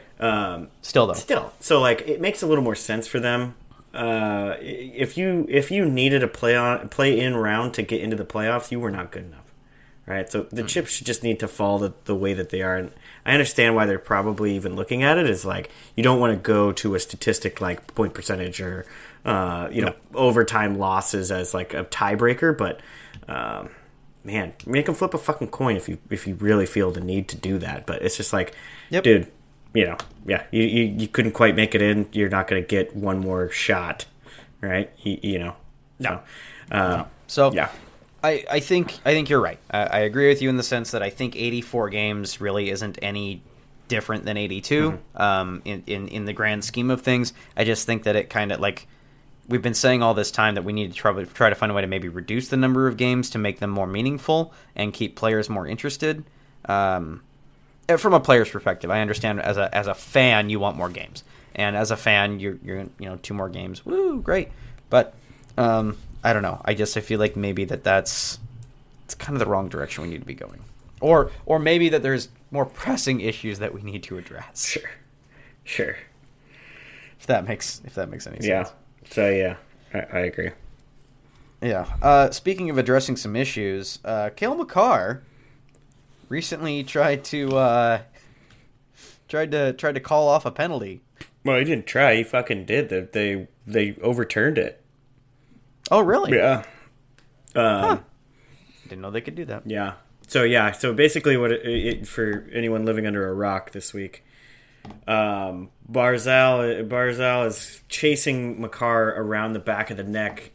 Still though. Still, so it makes a little more sense for them. If you needed a play-in round to get into the playoffs, you were not good enough. Right, so the chips should just need to fall the way that they are, and I understand why they're probably even looking at it is you don't want to go to a statistic like point percentage or overtime losses as a tiebreaker, but make them flip a fucking coin if you really feel the need to do that. But it's just dude, you couldn't quite make it in. You're not going to get one more shot, right? I think you're right. I agree with you in the sense that I think 84 games really isn't any different than 82 in the grand scheme of things. I just think that it kind of we've been saying all this time that we need to try to find a way to maybe reduce the number of games to make them more meaningful and keep players more interested. From a player's perspective, I understand as a fan you want more games, and as a fan you're 2 more games, woo, great. But I don't know. I feel like maybe that's kind of the wrong direction we need to be going, or maybe that there's more pressing issues that we need to address. Sure. If that makes any sense. So yeah, I agree. Yeah. Speaking of addressing some issues, Cale Makar recently tried to call off a penalty. Well, he didn't try. He fucking did. They overturned it. Oh, really? Yeah. Didn't know they could do that. Yeah. So basically, what it for anyone living under a rock this week. Barzal is chasing Makar around the back of the neck.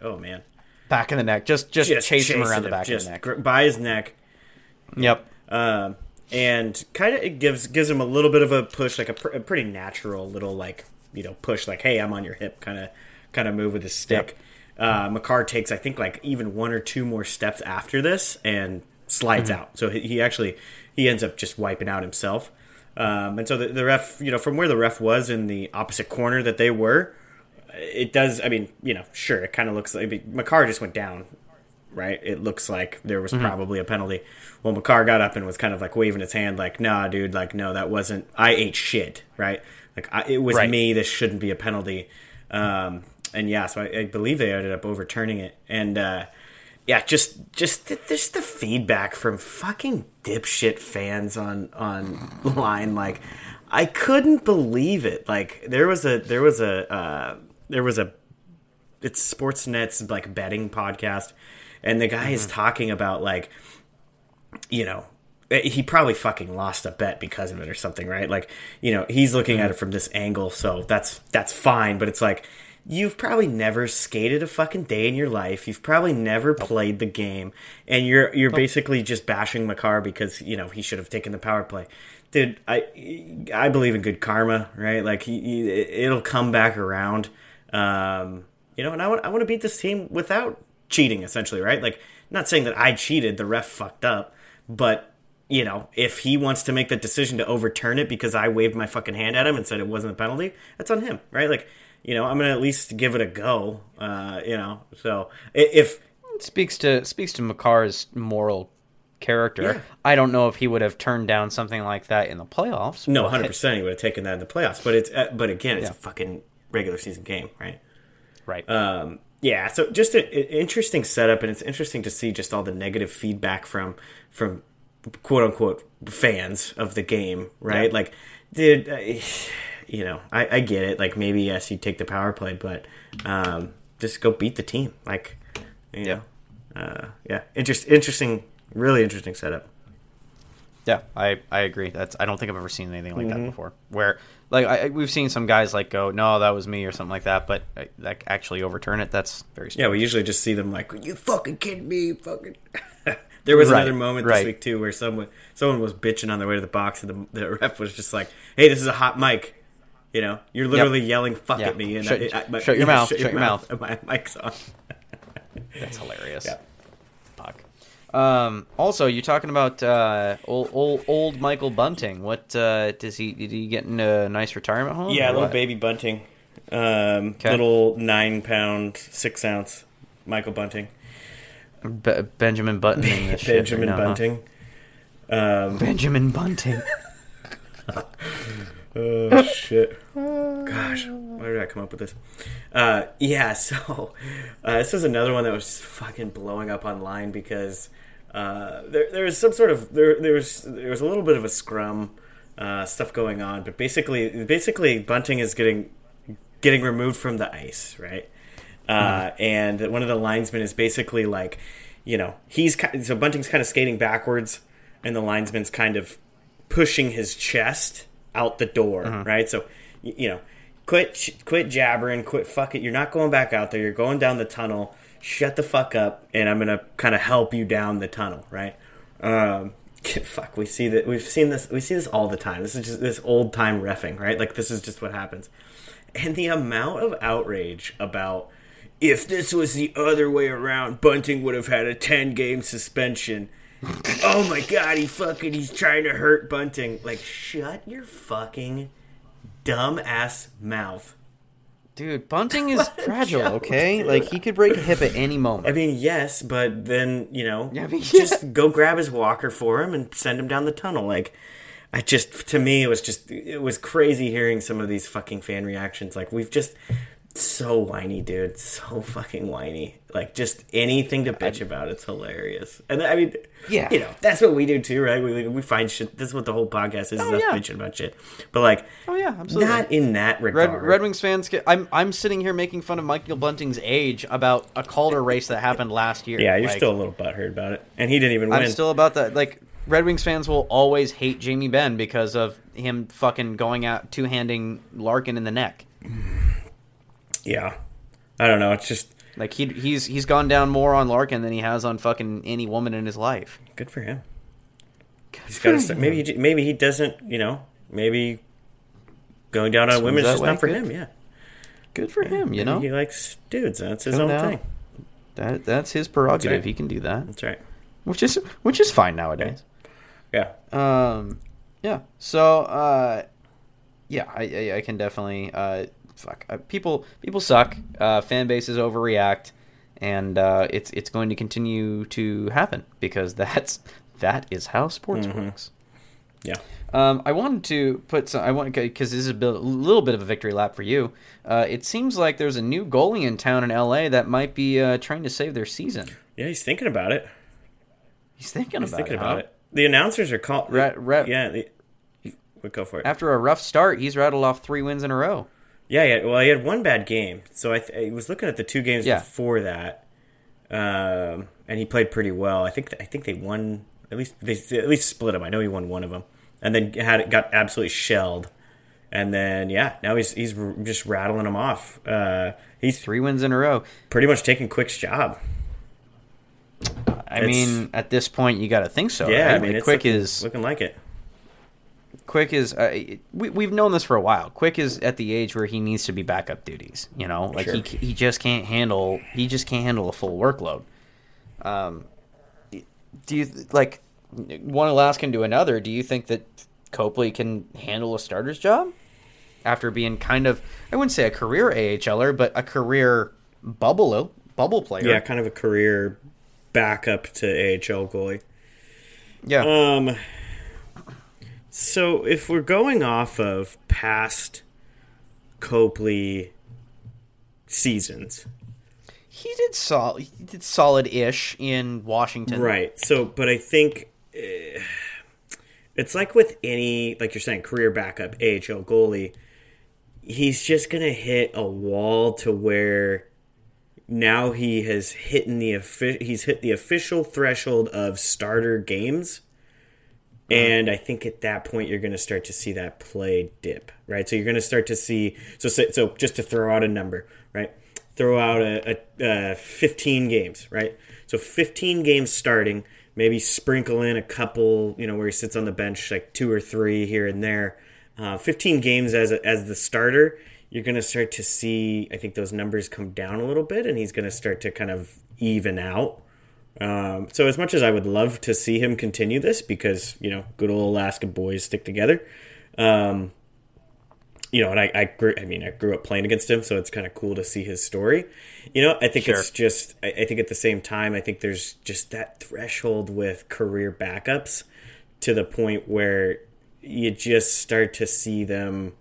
Oh man, back of the neck. Just chase him around the back of the neck, by his neck. Yep. And kind of it gives him a little bit of a push, like a pretty natural little push, like hey, I'm on your hip, kind of move with his stick. Yep. Makar takes I think like even 1 or 2 more steps after this and slides out. So he ends up just wiping out himself. And so the ref, from where the ref was in the opposite corner that they were, it does, sure, it kind of looks like Makar just went down, right? It looks like there was probably a penalty. Well, Makar got up and was kind of like waving his hand like, nah, dude, like, no, that wasn't, I ate shit, right? Like, it was me, this shouldn't be a penalty. And yeah, so I believe they ended up overturning it. And, yeah, just the feedback from fucking dipshit fans online. Like, I couldn't believe it. Like, there was a it's Sportsnet's like betting podcast, and the guy is talking about like, he probably fucking lost a bet because of it or something, right? Like, he's looking at it from this angle, so that's fine. But it's like, you've probably never skated a fucking day in your life. You've probably never played the game, and you're basically just bashing Makar because he should have taken the power play. Dude, I believe in good karma, right? Like it'll come back around, And I want to beat this team without cheating, essentially, right? Like, not saying that I cheated, the ref fucked up, but if he wants to make the decision to overturn it because I waved my fucking hand at him and said it wasn't a penalty, that's on him, right? Like. I'm gonna at least give it a go. So if it speaks to Makar's moral character, yeah. I don't know if he would have turned down something like that in the playoffs. No, 100% he would have taken that in the playoffs. But it's a fucking regular season game, right? Right. Yeah. So just an interesting setup, and it's interesting to see just all the negative feedback from quote unquote fans of the game, right? Yeah. Like, dude. I get it. Like, maybe, yes, you take the power play, but just go beat the team. Like, Interesting, really interesting setup. Yeah, I agree. I don't think I've ever seen anything like that before. Where, like, we've seen some guys, like, go, no, that was me or something like that, but like actually overturn it. That's very strange. Yeah, we usually just see them like, you fucking kidding me, you fucking... There was another moment this week, too, where someone was bitching on their way to the box, and the ref was just like, hey, this is a hot mic. You're literally yelling "fuck" at me, and shut your mouth. Shut your mouth. My mic's on. That's hilarious. Yeah. Fuck. Also, you're talking about old Michael Bunting. What does he? Did he get in a nice retirement home? Yeah, little baby Bunting, little 9 pound 6 ounce Michael Bunting, Benjamin Button, Benjamin Bunting, Benjamin Bunting. Oh, shit. Gosh, why did I come up with this? This is another one that was fucking blowing up online because there was a little bit of a scrum stuff going on, but basically Bunting is getting removed from the ice, right? And one of the linesmen is basically like, so Bunting's kind of skating backwards, and the linesman's kind of pushing his chest out the door, right? So, quit jabbering, quit fuck it. You're not going back out there. You're going down the tunnel. Shut the fuck up, and I'm gonna kind of help you down the tunnel, right? Fuck, we see that. We've seen this. We see this all the time. This is just this old time reffing, right? Like, this is just what happens. And the amount of outrage about, if this was the other way around, Bunting would have had a 10-game suspension. Oh my god, he's trying to hurt Bunting. Like, shut your fucking dumbass mouth. Dude, Bunting is fragile, okay? Dude. Like, he could break a hip at any moment. I mean, yes, but then, you know, just go grab his walker for him and send him down the tunnel. Like, it was crazy hearing some of these fucking fan reactions. Like, so whiny, dude. So fucking whiny. Like, just anything to bitch about. It's hilarious. And, I mean, yeah, you know, that's what we do, too, right? We find shit. That's what the whole podcast is us bitching about shit. But, like, absolutely. Not in that regard. Red Wings fans get... I'm sitting here making fun of Michael Bunting's age about a Calder race that happened last year. Yeah, you're still a little butthurt about it. And he didn't even win. I'm still about that. Like... Red Wings fans will always hate Jamie Benn because of him fucking going out two-handing Larkin in the neck. Yeah. I don't know. It's just... Like, he's gone down more on Larkin than he has on fucking any woman in his life. Good for him. Maybe he doesn't, you know, maybe going down on women is just not for him, yeah. Good for him, you know? He likes dudes. That's his own thing. That's his prerogative. That's right. He can do that. That's right. Which is fine nowadays. Yeah. Yeah. So. Yeah. I can definitely. Fuck. People suck. Fan bases overreact, and it's going to continue to happen because that is how sports works. Yeah. I wanted to put some. Because this is a little bit of a victory lap for you. It seems like there's a new goalie in town in LA that might be trying to save their season. Yeah, he's thinking about it. He's thinking about it. The announcers are called. Go for it. After a rough start, he's rattled off 3 wins in a row. Yeah, he had one bad game. So I was looking at the 2 games before that, and he played pretty well. I think they won at least split him. I know he won one of them, and then got absolutely shelled. And then now he's just rattling them off. He's 3 wins in a row. Pretty much taking Quick's job. I mean, at this point, you got to think so. Yeah, right? I mean, it's looking like it. Quick is we've known this for a while. Quick is at the age where he needs to be backup duties. You know, like he just can't handle a full workload. Do you like one Alaskan to another? Do you think that Copley can handle a starter's job after being kind of, I wouldn't say a career AHLer, but a career bubble player? Yeah, kind of a career backup to AHL goalie. Yeah. So if we're going off of past Copley seasons, he did solid-ish in Washington. Right. So, but I think it's like with any, like you're saying, career backup AHL goalie, he's just going to hit a wall to where now he has hit the official threshold of starter games, and I think at that point you're going to start to see that play dip, right? So you're going to start to see so just to throw out a number, right? Throw out a 15 games, right? So 15 games starting, maybe sprinkle in a couple, you know, where he sits on the bench like 2 or 3 here and there. 15 games as the starter. You're going to start to see, I think, those numbers come down a little bit, and he's going to start to kind of even out. So as much as I would love to see him continue this, because, you know, good old Alaska boys stick together, you know, and I grew up playing against him, so it's kind of cool to see his story. You know, I think it's just, I think at the same time, I think there's just that threshold with career backups to the point where you just start to see them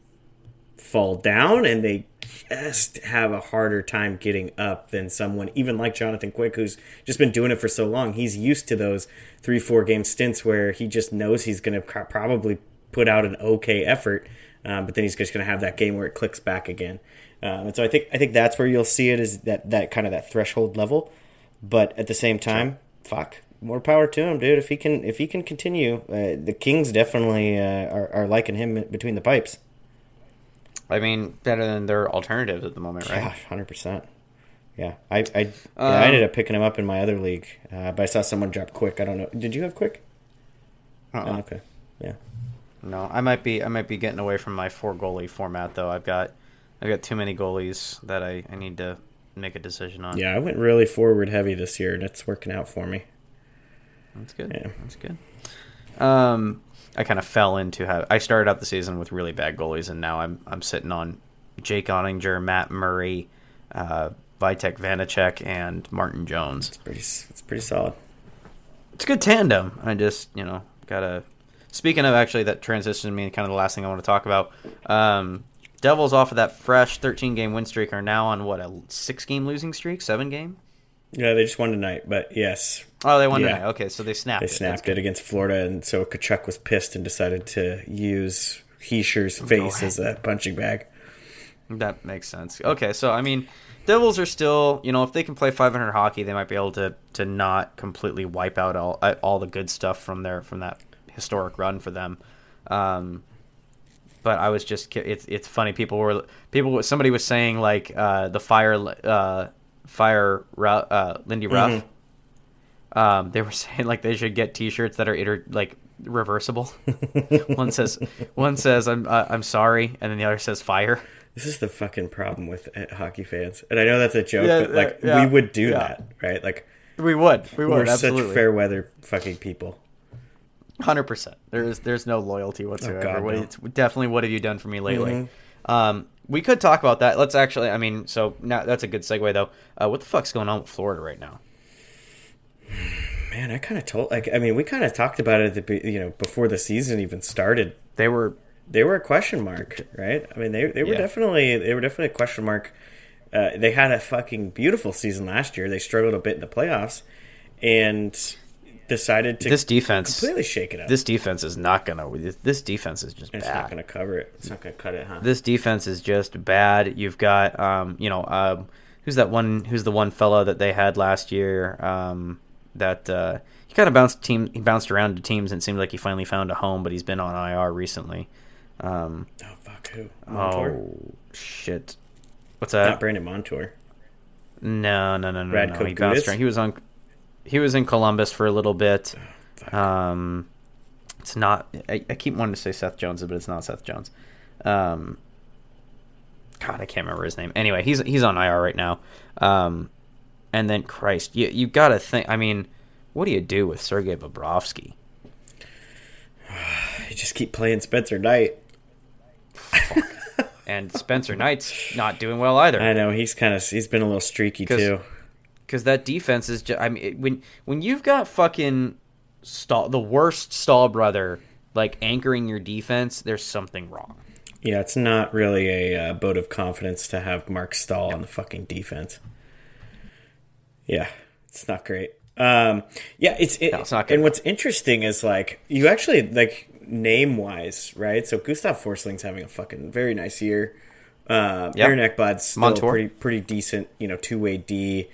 fall down, and they just have a harder time getting up than someone even like Jonathan Quick, who's just been doing it for so long. He's used to those 3-4 game stints where he just knows he's going to probably put out an okay effort, but then he's just going to have that game where it clicks back again. And so I think that's where you'll see it, is that kind of that threshold level. But at the same time, fuck, more power to him, dude. If he can continue, the Kings definitely are liking him between the pipes. I mean, better than their alternatives at the moment, right? Gosh, 100%. Yeah. I ended up picking him up in my other league, but I saw someone drop Quick. I don't know. Did you have Quick? Oh, okay. Yeah. No, I might be getting away from my 4-goalie format, though. I've got I've got too many goalies that I need to make a decision on. Yeah, I went really forward heavy this year, and it's working out for me. That's good. Yeah. That's good. I kind of fell into how I started out the season with really bad goalies, and now I'm sitting on Jake Ottinger, Matt Murray, Vitek Vanacek, and Martin Jones. It's pretty solid. It's a good tandem. I just, gotta. Speaking of, actually, that transitioned me to kind of the last thing I want to talk about. Devils, off of that fresh 13-game win streak, are now on, a 6-game losing streak? 7-game? Yeah, they just won tonight, but yes. Oh, they won tonight. Okay, so they snapped it. They snapped it against Florida, and so Tkachuk was pissed and decided to use Heischer's face as a punching bag. That makes sense. Okay, so, Devils are still, if they can play .500 hockey, they might be able to not completely wipe out all the good stuff from that historic run for them. But I was just kidding. It's funny. Somebody was saying the fire Lindy Ruff. Mm-hmm. They were saying they should get T-shirts that are reversible. One says I'm sorry, and then the other says fire. This is the fucking problem with hockey fans, and I know that's a joke, but we would do that, right? We would. We're absolutely such fair weather fucking people. 100%. There's no loyalty whatsoever. Oh, God, no. It's definitely what have you done for me lately? Mm-hmm. We could talk about that. Let's actually. So now that's a good segue though. What the fuck's going on with Florida right now? Man, I kind of told. We kind of talked about it. Before the season even started, they were a question mark, right? They were definitely a question mark. They had a fucking beautiful season last year. They struggled a bit in the playoffs, and decided to completely shake it up. This defense is not gonna. This defense is just bad. It's not gonna cover it. It's not gonna cut it, huh? This defense is just bad. You've got who's that one? Who's the one fellow that they had last year? He kind of He bounced around to teams, and it seemed like he finally found a home. But he's been on IR recently. Oh fuck! Who? Montour? Oh shit! What's that? Not Brandon Montour. No. Radko He bounced around. He was in Columbus for a little bit. Oh, it's not. I keep wanting to say Seth Jones, but it's not Seth Jones. God, I can't remember his name. Anyway, he's on IR right now. And then Christ, you got to think. What do you do with Sergei Bobrovsky? You just keep playing Spencer Knight. Fuck. And Spencer Knight's not doing well either. I know he's been a little streaky too. Because that defense is just, when you've got fucking the worst Stahl brother anchoring your defense, there's something wrong. Yeah, it's not really a vote of confidence to have Mark Stahl on the fucking defense. Yeah, it's not great. It's not good. And what's interesting is you actually name wise, right? So Gustav Forsling's having a fucking very nice year. Aaron Ekblad's still Montour. pretty decent, 2-way D.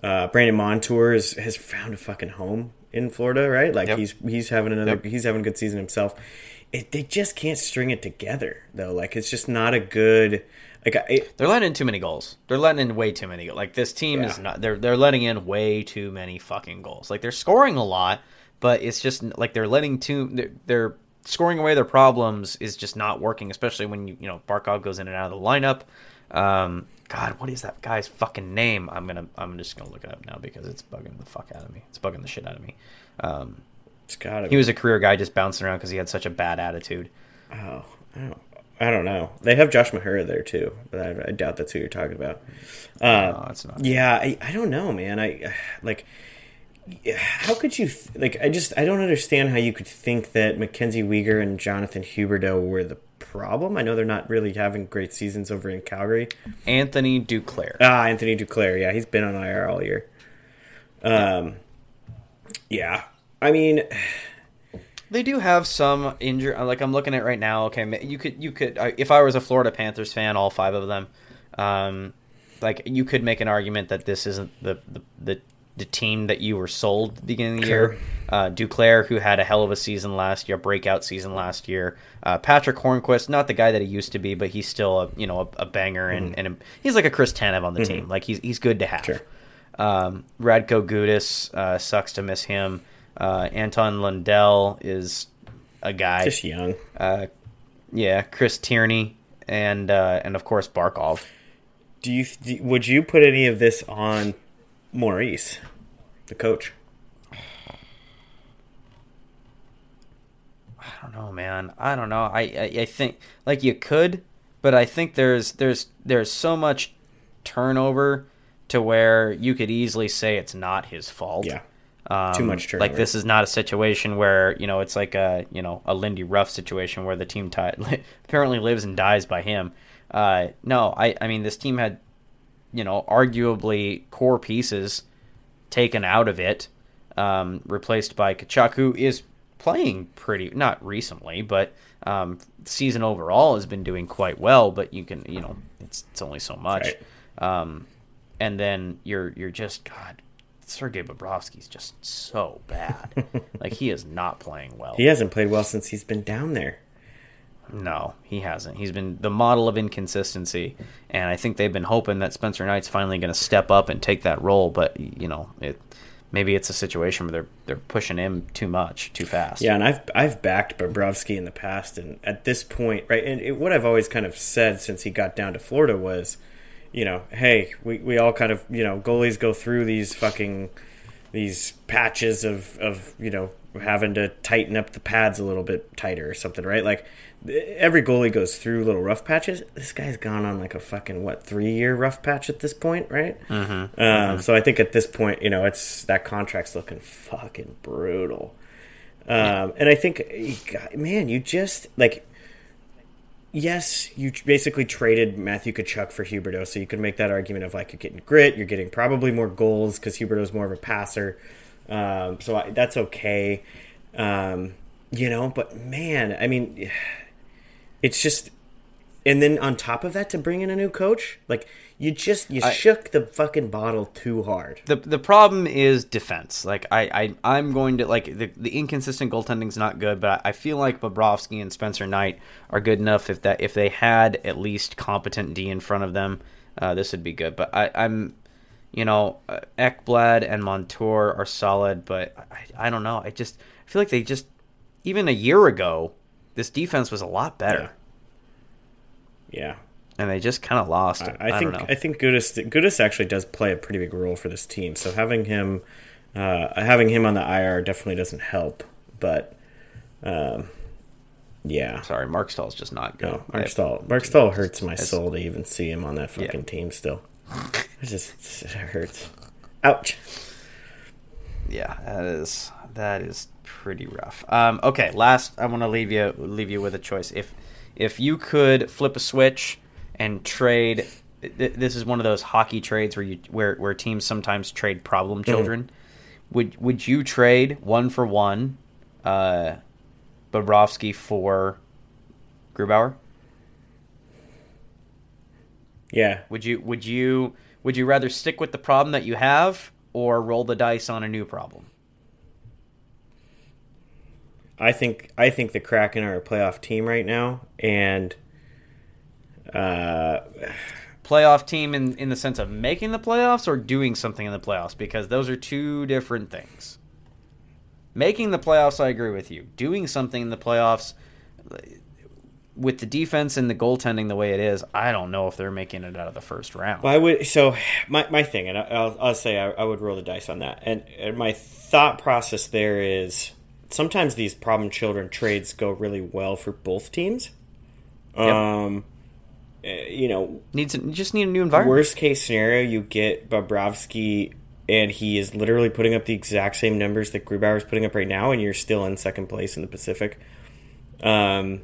Brandon Montour has found a fucking home in Florida, right? He's having he's having a good season himself. They just can't string it together though. It's just not a good. They're letting in too many goals. They're letting in way too many. This team is not. They're letting in way too many fucking goals. They're scoring a lot, but it's just they're letting too. They're scoring away their problems is just not working, especially when you Barkov goes in and out of the lineup. God, what is that guy's fucking name? I'm just gonna look it up now because it's bugging the fuck out of me. It's bugging the shit out of me. It's gotta be. He was a career guy just bouncing around because he had such a bad attitude. Oh, I don't know. They have Josh Mahura there too, but I doubt that's who you're talking about. No, it's not. Yeah, I don't know, man. How could you? I don't understand how you could think that Mackenzie Weegar and Jonathan Huberdeau were the problem. I know they're not really having great seasons over in Calgary. Anthony Duclair. Anthony Duclair. Yeah, he's been on IR all year. Yeah. They do have some injury. I'm looking at right now. Okay, you could. If I was a Florida Panthers fan, all five of them, you could make an argument that this isn't the team that you were sold at the beginning of the year. Duclair, who had a hell of a season last year, breakout season last year. Patrick Hornquist, not the guy that he used to be, but he's still a banger, mm-hmm. and he's like a Chris Tanev on the mm-hmm. team. He's good to have. Sure. Radko Gudas, sucks to miss him. Anton Lundell is a guy. Just young. Chris Tierney and of course Barkov. Would you put any of this on Maurice, the coach? I don't know, man. I don't know. I think like you could, but I think there's so much turnover to where you could easily say it's not his fault. Yeah. Too much turnover. Like this is not a situation where, you know, it's like a Lindy Ruff situation where the team apparently lives and dies by him. No, I mean, this team had, you know, arguably core pieces taken out of it, replaced by Kachuk, who is playing pretty, not recently, but season overall has been doing quite well, but you can, you know, it's only so much. Right. And then you're just, God, Sergei Bobrovsky's just so bad. Like, he is not playing well. He hasn't played well since he's been down there. No, he hasn't. He's been the model of inconsistency, and I think they've been hoping that Spencer Knight's finally going to step up and take that role, but, you know, maybe it's a situation where they're pushing him too much, too fast. Yeah, and I've backed Bobrovsky in the past, and at this point, right, and what I've always kind of said since he got down to Florida was, you know, hey, we all kind of, you know, goalies go through these patches of, you know, having to tighten up the pads a little bit tighter or something, right? Like, every goalie goes through little rough patches. This guy's gone on like a fucking, 3-year rough patch at this point, right? Mm-hmm. So I think at this point, you know, it's that contract's looking fucking brutal. And I think, man, you just, like, yes, you basically traded Matthew Tkachuk for Huberdeau, so you could make that argument of, like, you're getting grit, you're getting probably more goals because Huberdeau's more of a passer. So that's okay. You know, but man, I mean, it's just, and then on top of that, to bring in a new coach, like you shook the fucking bottle too hard. The problem is defense. Like I'm going to like the inconsistent goaltending's not good, but I feel like Bobrovsky and Spencer Knight are good enough if they had at least competent D in front of them, this would be good. But I'm. You know, Ekblad and Montour are solid, but I don't know. I feel like they just, even a year ago, this defense was a lot better. Yeah. And they just kind of lost it. I think Gudas actually does play a pretty big role for this team. So having him on the IR definitely doesn't help. But, yeah. Sorry, Mark Stahl's just not good. No, Mark Stahl hurts my soul to even see him on that fucking team still. It hurts. Ouch. Yeah, that is pretty rough. Okay, last I want to leave you with a choice. If you could flip a switch and trade, this is one of those hockey trades where teams sometimes trade problem children. Mm-hmm. Would you trade 1-for-1 Bobrovsky for Grubauer? Yeah. Would you rather stick with the problem that you have or roll the dice on a new problem? I think the Kraken are a playoff team right now, and playoff team in the sense of making the playoffs or doing something in the playoffs, because those are two different things. Making the playoffs, I agree with you. Doing something in the playoffs, with the defense and the goaltending the way it is, I don't know if they're making it out of the first round. Well, my thing, and I'll say I would roll the dice on that. And my thought process there is sometimes these problem children trades go really well for both teams. Yep. You know, just need a new environment. Worst case scenario, you get Bobrovsky, and he is literally putting up the exact same numbers that Grubauer is putting up right now, and you're still in second place in the Pacific. And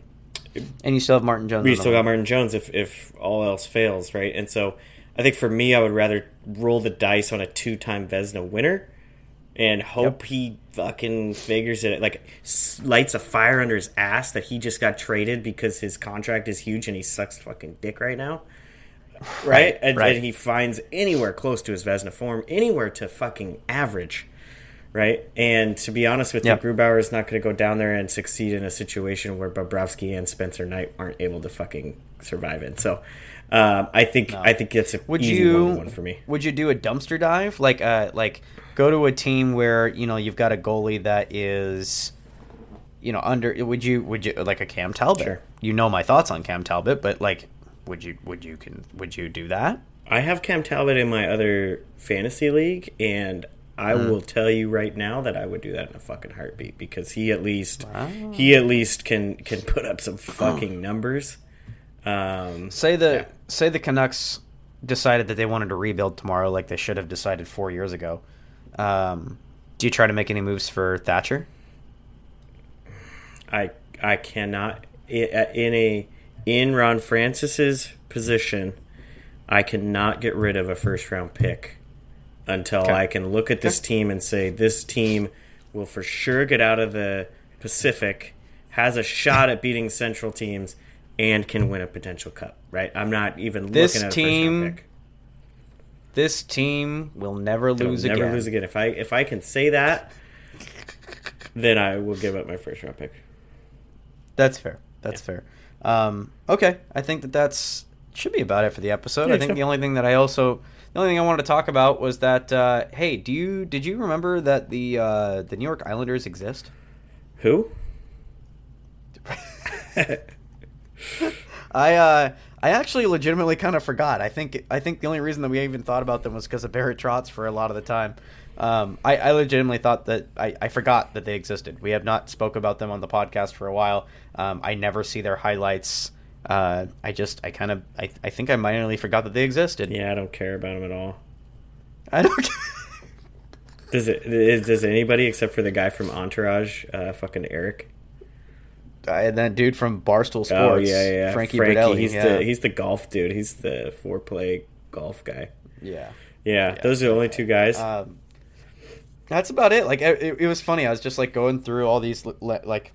you still have Martin Jones. We still got Martin Jones if all else fails, right? And so I think for me, I would rather roll the dice on a 2-time Vezina winner and hope he fucking figures it, like lights a fire under his ass that he just got traded because his contract is huge and he sucks fucking dick right now, right? And he finds anywhere close to his Vezina form, anywhere to fucking average. Right, and to be honest with you, Grubauer is not going to go down there and succeed in a situation where Bobrovsky and Spencer Knight aren't able to fucking survive it. So, I think it's an easy one for me. Would you do a dumpster dive, like go to a team where you know you've got a goalie that is, you know, under? Would you like a Cam Talbot? Sure. You know my thoughts on Cam Talbot, but like Would you do that? I have Cam Talbot in my other fantasy league, and I will tell you right now that I would do that in a fucking heartbeat, because he at least can put up some fucking numbers. Say the Canucks decided that they wanted to rebuild tomorrow, like they should have decided 4 years ago. Do you try to make any moves for Thatcher? I cannot in Ron Francis's position. I cannot get rid of a first round pick until I can look at this team and say this team will for sure get out of the Pacific, has a shot at beating Central teams, and can win a potential cup. Right? I'm not even looking at a first round pick. This team will never lose again. If I can say that, then I will give up my first round pick. That's fair. That's fair. Okay, I think that's should be about it for the episode. Yeah, I think the only thing that I wanted to talk about was that hey, did you remember that the New York Islanders exist? Who? I actually legitimately kind of forgot. I think the only reason that we even thought about them was because of Barrett Trotz for a lot of the time. I legitimately thought that I forgot that they existed. We have not spoke about them on the podcast for a while. I never see their highlights. I think I minorly forgot that they existed. Yeah, I don't care about them at all. I don't. Does anybody except for the guy from Entourage, fucking Eric, and that dude from Barstool Sports? Oh yeah, Frankie Bardelli. He's the golf dude. He's the foreplay golf guy. Yeah. Those are the only two guys. That's about it. Like it was funny. I was just like going through all these like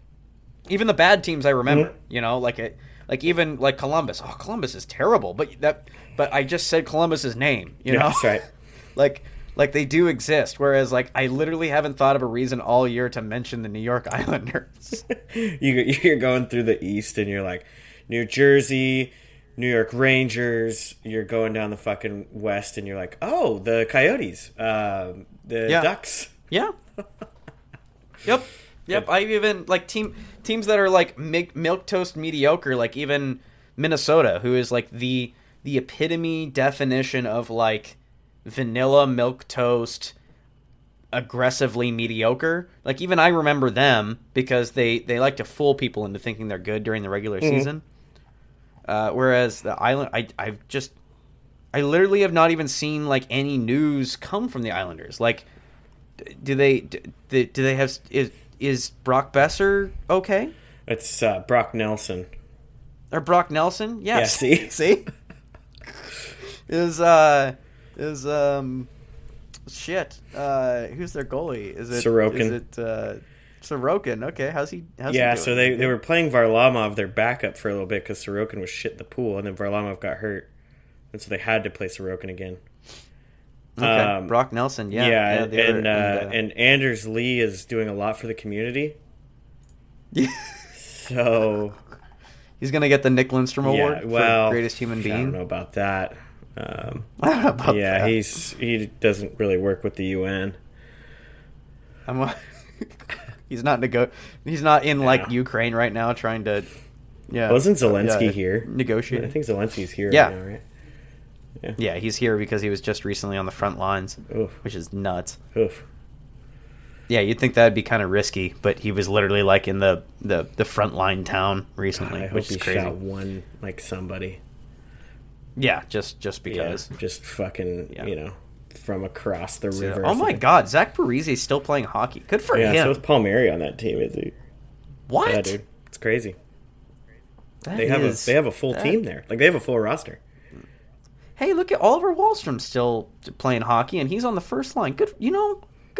even the bad teams I remember. Mm-hmm. You know, like it. Like even like Columbus. Oh, Columbus is terrible. But I just said Columbus's name. You know, that's right. like they do exist. Whereas like I literally haven't thought of a reason all year to mention the New York Islanders. You're going through the East and you're like New Jersey, New York Rangers. You're going down the fucking West and you're like, oh, the Coyotes, the Ducks. Yeah. Yep. Yep, I even like teams that are like milquetoast mediocre, like even Minnesota, who is like the epitome definition of like vanilla milquetoast, aggressively mediocre. Like even I remember them because they like to fool people into thinking they're good during the regular season. Whereas the Island, I literally have not even seen like any news come from the Islanders. Like, do they have? Is Brock Besser okay? It's Brock Nelson. Or Brock Nelson? Yes. Yeah, see? Who's their goalie? Is it Sorokin? Okay, how's he doing? So they were playing Varlamov, their backup, for a little bit because Sorokin was shit in the pool, and then Varlamov got hurt. And so they had to play Sorokin again. Okay. Brock Nelson, and Anders Lee is doing a lot for the community. Yeah, so he's gonna get the Nick Lindstrom Award for greatest human being. I don't know about that. He doesn't really work with the UN. He's not in Ukraine right now trying to. Yeah, wasn't Zelensky here? Negotiate. I think Zelensky's here right now, right? Yeah, he's here because he was just recently on the front lines, which is nuts. Oof. Yeah, you'd think that'd be kind of risky, but he was literally like in the front line town recently, which is crazy. Shot one like somebody. Yeah, just because, just fucking, you know, from across the river. Oh my God, Zach Parise still playing hockey. Good for him. Yeah, so is Palmieri on that team, is he? What? Yeah, dude, it's crazy. They have a full team there. Like they have a full roster. Hey, look at Oliver Wahlstrom still playing hockey, and he's on the first line. Good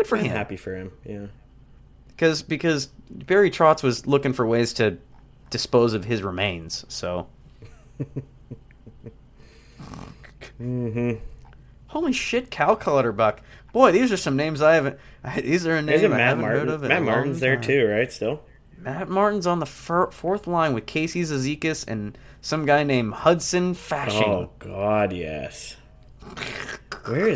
for him. Happy for him, yeah. Because Barry Trotz was looking for ways to dispose of his remains, so. Mm-hmm. Holy shit, Cal Clutterbuck. Boy, these are some names I haven't. These are names I haven't heard of. Matt Martin's there too, right? Still. Matt Martin's on the fourth line with Casey Zizekas and some guy named Hudson Fasching. Oh God, yes. Where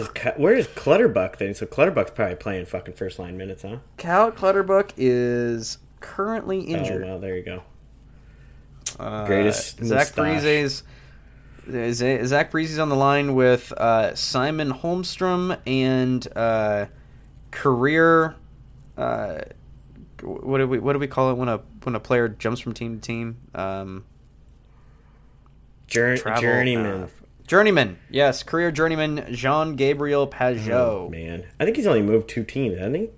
is Clutterbuck then? So Clutterbuck's probably playing fucking first line minutes, huh? Cal Clutterbuck is currently injured. Oh well, there you go. Greatest Zach Parise's Zach Breezy's on the line with Simon Holmstrom and career. What do we call it when a player jumps from team to team? Journeyman. Journeyman, yes, career journeyman Jean-Gabriel Pageau. Oh, man, I think he's only moved two teams, hasn't he?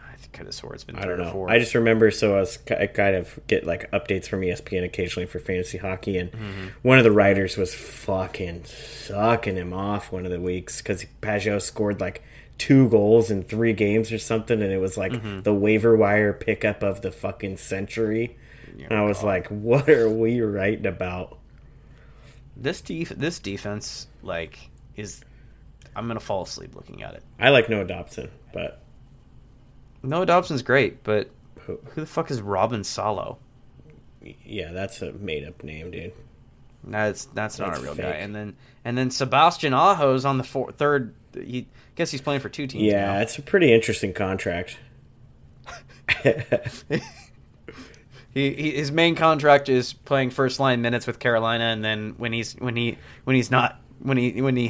I could have swore it's been three or four. I just remember, so I kind of get like updates from ESPN occasionally for fantasy hockey, and one of the writers was fucking sucking him off one of the weeks because Pageau scored like 2 goals in 3 games or something, and it was like the waiver wire pickup of the fucking century. And I was like, what are we writing about? This defense, like, is... I'm going to fall asleep looking at it. I like Noah Dobson, but... Noah Dobson's great, but who the fuck is Robin Salo? Yeah, that's a made-up name, dude. That's not a real fake guy. And then Sebastian Aho's on the third... I guess he's playing for 2 teams now. It's a pretty interesting contract. His main contract is playing first line minutes with Carolina, and then when he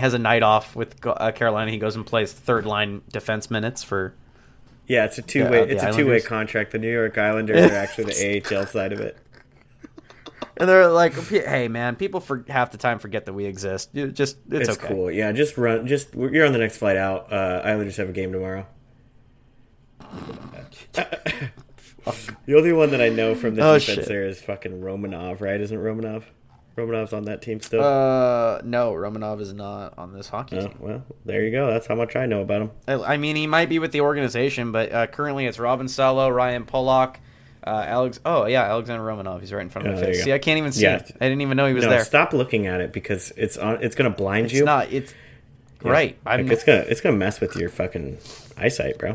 has a night off with Carolina, he goes and plays third line defense minutes for. Yeah, it's a two-way contract. The New York Islanders are actually the AHL side of it, and they're like, "Hey, man, people for half the time forget that we exist. It's okay. Cool. Yeah, just run. Just you're on the next flight out. Islanders have a game tomorrow." The only one that I know from the defense there is fucking Romanov, right? Isn't Romanov? Romanov's on that team still? No, Romanov is not on this hockey team. Well, there you go. That's how much I know about him. I mean, he might be with the organization, but currently it's Robin Salo, Ryan Pollock, Alex. Oh, yeah, Alexander Romanov. He's right in front of my face. See, I can't even see it. I didn't even know he was there. Stop looking at it because it's going to blind you. It's not. It's right. Yeah. Like, it's going to mess with your fucking eyesight, bro.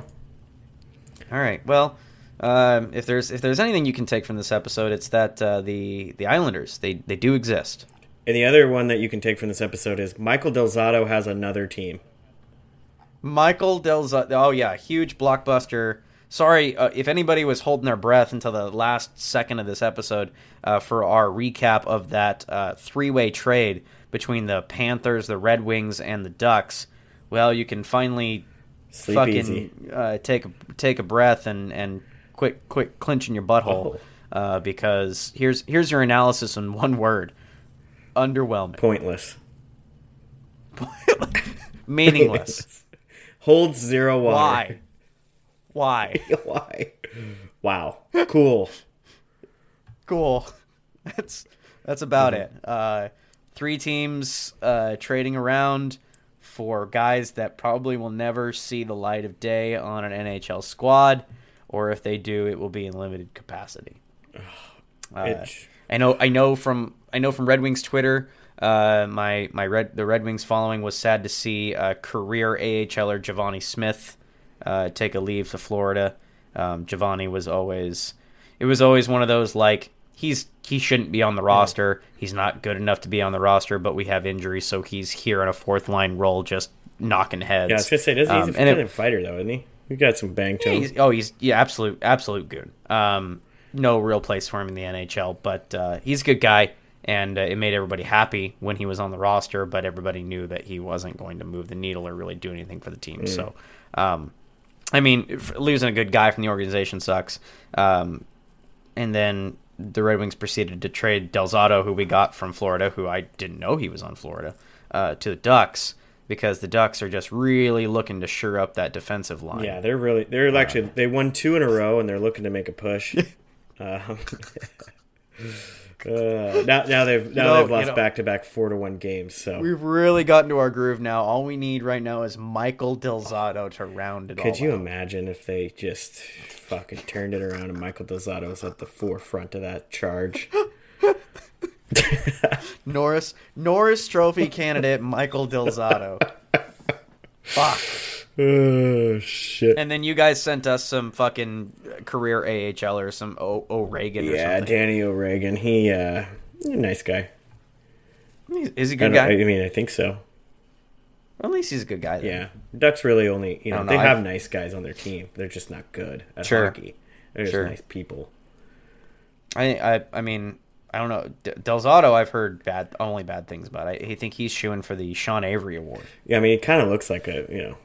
All right. Well... If there's anything you can take from this episode, it's that the Islanders, they do exist. And the other one that you can take from this episode is Michael Delzato has another team. Michael Delzato. Oh, yeah. Huge blockbuster. Sorry, if anybody was holding their breath until the last second of this episode for our recap of that 3-way trade between the Panthers, the Red Wings, and the Ducks. Well, you can finally take a breath and quick clinch in your butthole because here's your analysis in one word: underwhelming, pointless. Meaningless, holds zero water. Why wow. cool that's about it. 3 teams trading around for guys that probably will never see the light of day on an NHL squad, or if they do, it will be in limited capacity. I know from Red Wings Twitter, the Red Wings following was sad to see career AHLer Giovanni Smith take a leave to Florida. Giovanni was always one of those, like, he shouldn't be on the roster. He's not good enough to be on the roster, but we have injuries, so he's here in a 4th line role, just knocking heads. Yeah, I was gonna say, he's a good fighter though, isn't he? We got some bang to him. He's absolute good. No real place for him in the NHL, but he's a good guy, and it made everybody happy when he was on the roster. But everybody knew that he wasn't going to move the needle or really do anything for the team. Mm. So, I mean, losing a good guy from the organization sucks. And then the Red Wings proceeded to trade Delzato, who we got from Florida, who I didn't know he was on Florida, to the Ducks, because the Ducks are just really looking to shore up that defensive line. Yeah, they're actually they won 2 in a row, and they're looking to make a push. Now they've lost back-to-back 4-1 games. So we've really gotten to our groove now. All we need right now is Michael Delzato to round it all out. Could you imagine if they just fucking turned it around and Michael Delzato was at the forefront of that charge? Norris Trophy candidate Michael Delzato. Fuck. Oh, shit. And then you guys sent us some fucking career AHL or some O'Regan or something. Yeah, Danny O'Regan. He he's a nice guy. Is he a good guy? I mean, I think so. Well, at least he's a good guy then. Yeah. Ducks really only, they have nice guys on their team. They're just not good at hockey. They're just nice people. I mean, I don't know. Del Zotto, I've heard only bad things about. I think he's shooing for the Sean Avery Award. Yeah, I mean, he kind of looks like a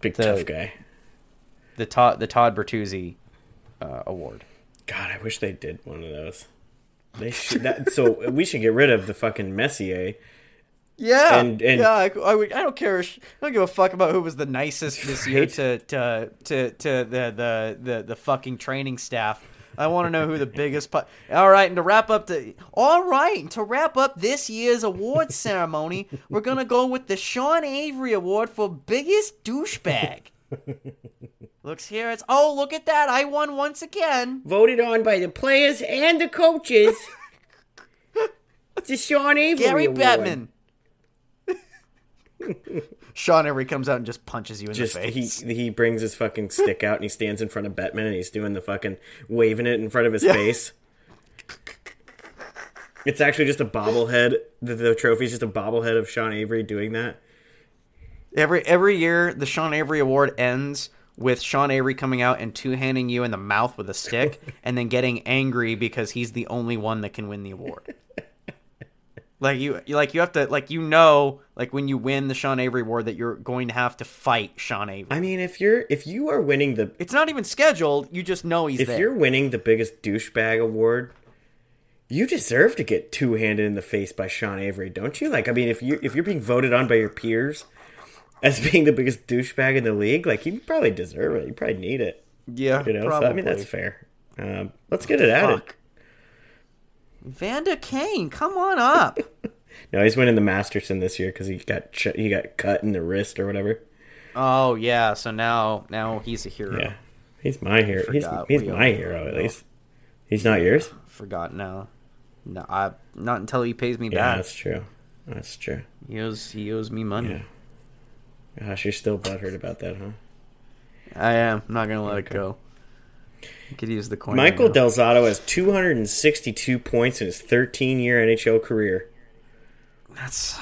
big tough guy. The Todd Bertuzzi award. God, I wish they did one of those. They should. So we should get rid of the fucking Messier. Yeah, I don't care. I don't give a fuck about who was the nicest this year to the fucking training staff. I want to know who the biggest. To wrap up this year's awards ceremony, we're gonna go with the Sean Avery Award for biggest douchebag. Looks here. It's look at that! I won once again. Voted on by the players and the coaches. It's the Sean Avery Award. Bettman. Sean Avery comes out and just punches you in the face. He brings his fucking stick out and he stands in front of Bettman and he's doing the fucking waving it in front of his face. It's actually just a bobblehead. The trophy's just a bobblehead of Sean Avery doing that. Every year, the Sean Avery Award ends with Sean Avery coming out and two-handing you in the mouth with a stick and then getting angry because he's the only one that can win the award. Like when you win the Sean Avery Award that you're going to have to fight Sean Avery. I mean, if you are winning the, it's not even scheduled. You just know he's there. If you're winning the biggest douchebag award, you deserve to get two-handed in the face by Sean Avery, don't you? Like, I mean, if you're being voted on by your peers as being the biggest douchebag in the league, like, you probably deserve it. You probably need it. Yeah, probably. So, I mean, that's fair. Let's get it added. Vander Kane, come on up. No, he's winning the Masterson this year because he got cut in the wrist or whatever. Oh yeah, so now he's a hero. Yeah, he's my hero. He's my hero at least. He's not yours. Forgot now. No, I not until he pays me back. That's true. He owes me money. Yeah. Gosh, you're still butthurt about that, huh? I am. I'm not gonna let it go. You could use the coin. Michael Del Zotto has 262 points in his 13-year NHL career. That's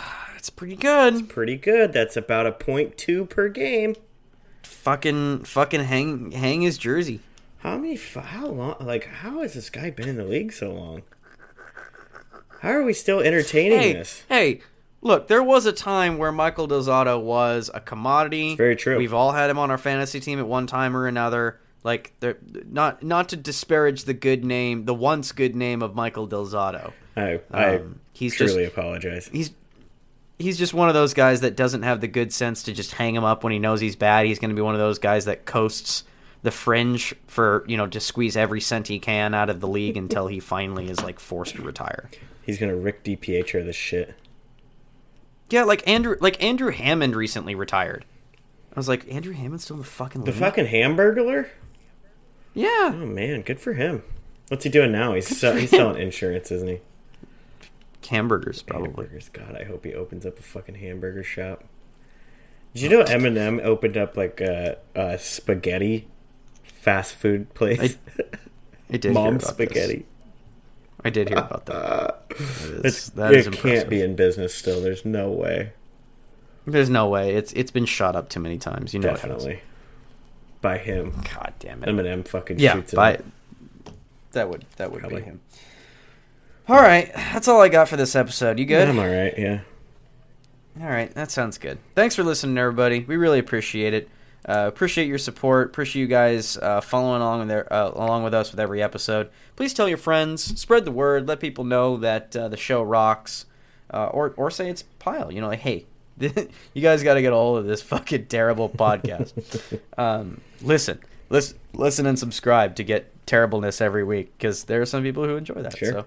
pretty good. It's pretty good. That's about a 0.2 per game. Fucking hang his jersey. How long? Like, how has this guy been in the league so long? How are we still entertaining this? Hey. Look, there was a time where Michael Del Zotto was a commodity. That's very true. We've all had him on our fantasy team at one time or another. Like, not to disparage the good name, the once good name of Michael Del Zotto. I apologize. He's just one of those guys that doesn't have the good sense to just hang him up when he knows he's bad. He's going to be one of those guys that coasts the fringe for, to squeeze every cent he can out of the league until he finally is, like, forced to retire. He's going to Rick DiPietro this shit. Yeah, like Andrew Hammond recently retired. I was like, Andrew Hammond's still in the fucking league? The fucking Hamburglar? Yeah. Oh, man. Good for him. What's he doing now? He's selling insurance, isn't he? Hamburgers, probably. Hamburgers. God, I hope he opens up a fucking hamburger shop. Did you know Eminem opened up, like, a spaghetti fast food place? I did Mom hear about Spaghetti. This. I did hear about that. That is impressive. It can't be in business still. There's no way. There's no way. It's been shot up too many times. You know, definitely by him. God damn it, Eminem fucking shoots him. Yeah, that would probably be him. All right, that's all I got for this episode. You good? Yeah, I'm all right. Yeah. All right, that sounds good. Thanks for listening, everybody. We really appreciate it. Appreciate your support. Appreciate you guys following along with us with every episode. Please tell your friends. Spread the word. Let people know that the show rocks. Or say it's pile. You know, like, hey. You guys got to get a hold of this fucking terrible podcast. Listen, and subscribe to get terribleness every week because there are some people who enjoy that. Sure. So,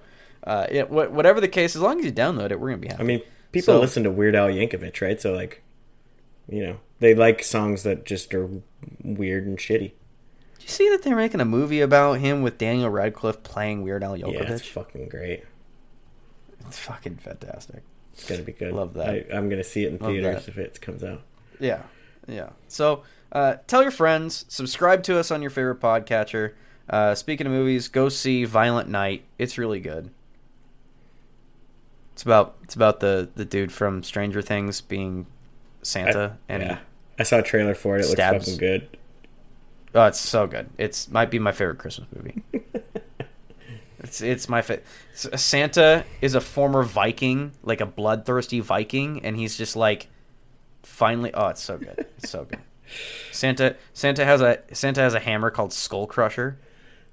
whatever the case, as long as you download it, we're gonna be happy. I mean, people listen to Weird Al Yankovic, right? So, like, they like songs that just are weird and shitty. Did you see that they're making a movie about him with Daniel Radcliffe playing Weird Al Yankovic? Yeah, it's fucking great. It's fucking fantastic. It's going to be good. Love that. I'm going to see it in theaters if it comes out. Yeah. Yeah. So tell your friends. Subscribe to us on your favorite podcatcher. Speaking of movies, go see Violent Night. It's really good. It's about the dude from Stranger Things being Santa. I saw a trailer for it. It looks fucking good. Oh, it's so good. It might be my favorite Christmas movie. It's my favorite. Santa is a former Viking, like a bloodthirsty Viking, and he's just like, finally, oh, it's so good. It's so good. Santa has a hammer called Skull Crusher.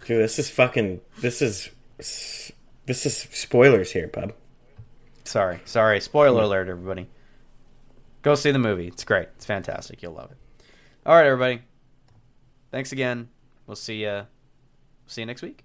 Dude, this is fucking. This is spoilers here, bub. Sorry. Spoiler alert, everybody. Go see the movie. It's great. It's fantastic. You'll love it. All right, everybody. Thanks again. We'll see you next week.